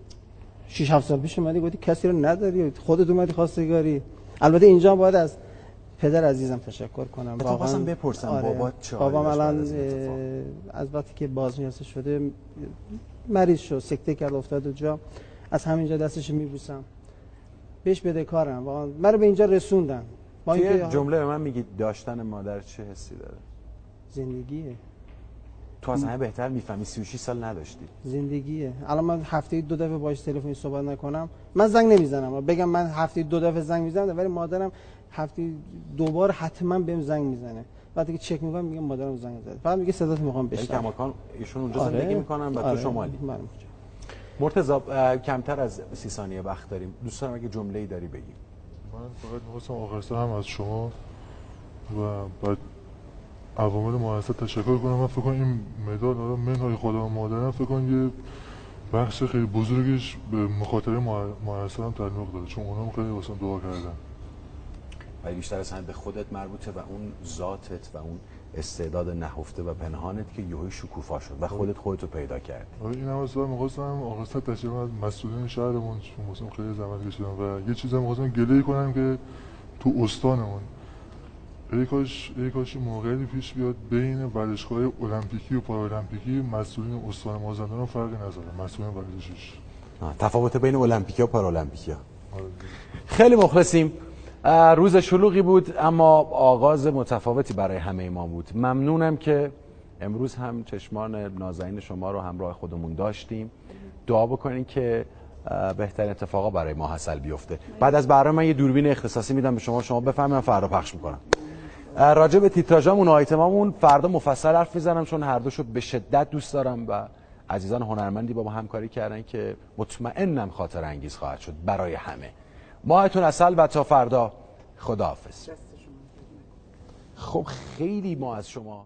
6-7 سال پیش اومدی گفتی کسی رو نداری، خودت اومدی خواستگاری. البته اینجا باید از پدر عزیزم تشکر کنم. تو واسه من بپرسم بابات چه؟ بابام الان از وقتی که بازنشسته شده مریض شد، سکته کرد، افتاد اونجا. از همینجا دستش میبوسم، بهش بدهکارم، واقعا منو به اینجا رسوندن. با این جمله به من میگی داشتن مادر چه حسی داره؟ زندگیه. تو از همه بهتر میفهمی، 36 سال نداشتی. زندگیه. الان من هفته 2 دفعه باهاش تلفنی صحبت نکنم، من زنگ نمیزنم. بگم من هفته 2 دفعه زنگ میزنم، ولی مادرم هفته 2 بار حتما بهم زنگ میزنه. وقتی که چک میکنم میگم مادرم زنگ زد، فقط میگه صدات میخوام بشنوم. کماکان ایشون اونجا زندگی میکنن و تو شمالی. مرتضی کمتر از 30 ثانیه وقت داریم. دوستان اگه جمله‌ای داری بگیم. من فقط می‌خواستم آخر سر هم از شما و بعد عوامل مؤسسه تشکر کنم. من فکر کنم این مدال آره منهای خدا و مادرم فکر کنم یه بخش خیلی بزرگش به مخاطره مؤسسه هم تعلق داره، چون اونام خیلی واسم دعا کردن. ولی بیشتر اصلا به خودت مربوطه و اون ذاتت و اون استعداد نهفته و پنهانت که یهوی شکوفا شد و خودتو پیدا کردی. آره این هم اصلا می‌خواستم آخر تشکر از مسئولین شهرمون، چون واسم خیلی زحمت کشیدن و یه چیزی هم می‌خواستم گله کنم که تو استانمون ای کاش موقعی پیش بیاد بین ورزشگاه‌های المپیکی و پارالمپیکی مسئولین استان مازندران فرقی نذاره، مسئولین ورزشش. تفاوت بین المپیکیا و پارالمپیکیا. خیلی مخلصیم. روز شلوغی بود اما آغاز متفاوتی برای همه ما بود. ممنونم که امروز هم چشمان نازنین شما رو همراه خودمون داشتیم. دعا بکنین که بهترین اتفاقا برای ما حاصل بیفته. بعد از برنامه من یه دوربین اختصاصی میدم به شما بفهمید، من فردا پخش میکنم. راجع به تیتراژامون و آیتمامون فردا مفصل حرف میزنم، چون هر دوشو به شدت دوست دارم و عزیزان هنرمندی با ما همکاری کردن که مطمئنم خاطر انگیز خواهد شد برای همه. ماهتون عسل و تا فردا خداحافظ. خب خیلی ما از شما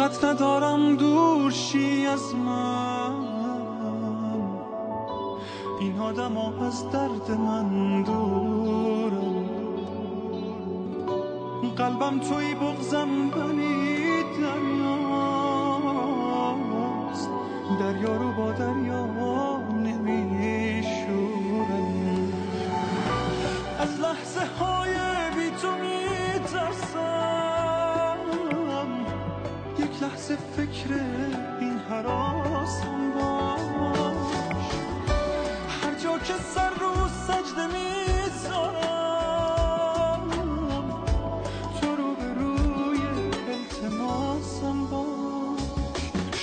طاقت ندارم دور شی از من، این آدم ها از درد من دورم، قلبم توی بغضم بنی دریاست، دریا رو با دریا نمیشورم، از لحظه های بی تو میترسم، یک لحظه فکر این هراس هم باش، هر جا که سر رو سجده میذارم تو رو به روی التماسم باش،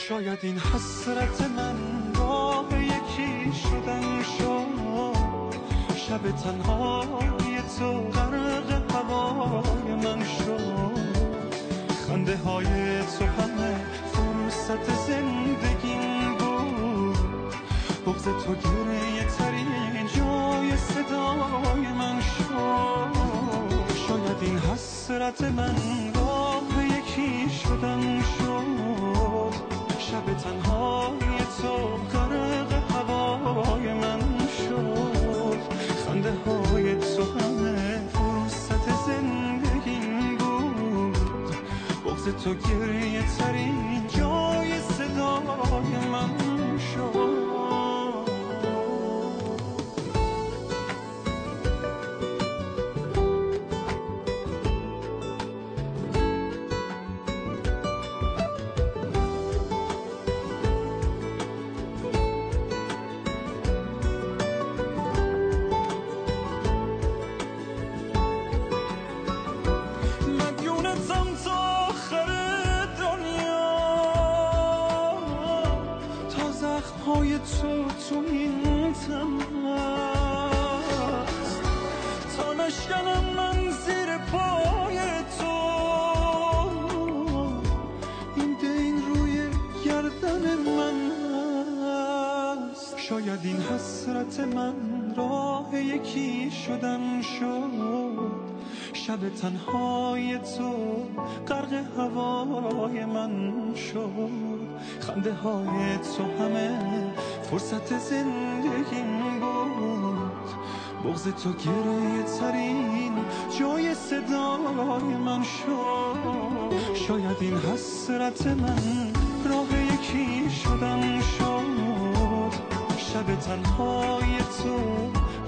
شاید این حسرت من راه یکی شدن شد، شب تنهای تو غرق هوای من شد، خنده های تو همه فرصت زندگیم بود، بغض تو گریه ترین جای صدای من شد، شاید این حسرت من راه یکی شدن شد، شب تنهای تو غرق هوای من شد، خنده های تو همه فرصت زندگیم بود، بغض تو گریه ترین جای صدای من شد. شاید این حسرت من راه یکی شدن شد، شب تنهای تو غرق هوای من شد، خنده های تو همه فرصت زندگیم بود، بغض تو گریه ترین جای صدای من شد، شاید این حسرت من راه یکی شدن شد، شب تنهای تو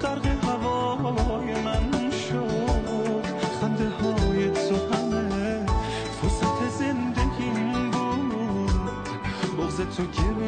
غرق هوای من شد، خنده های تو همه فرصت زندگیم بود، بغض تو گریه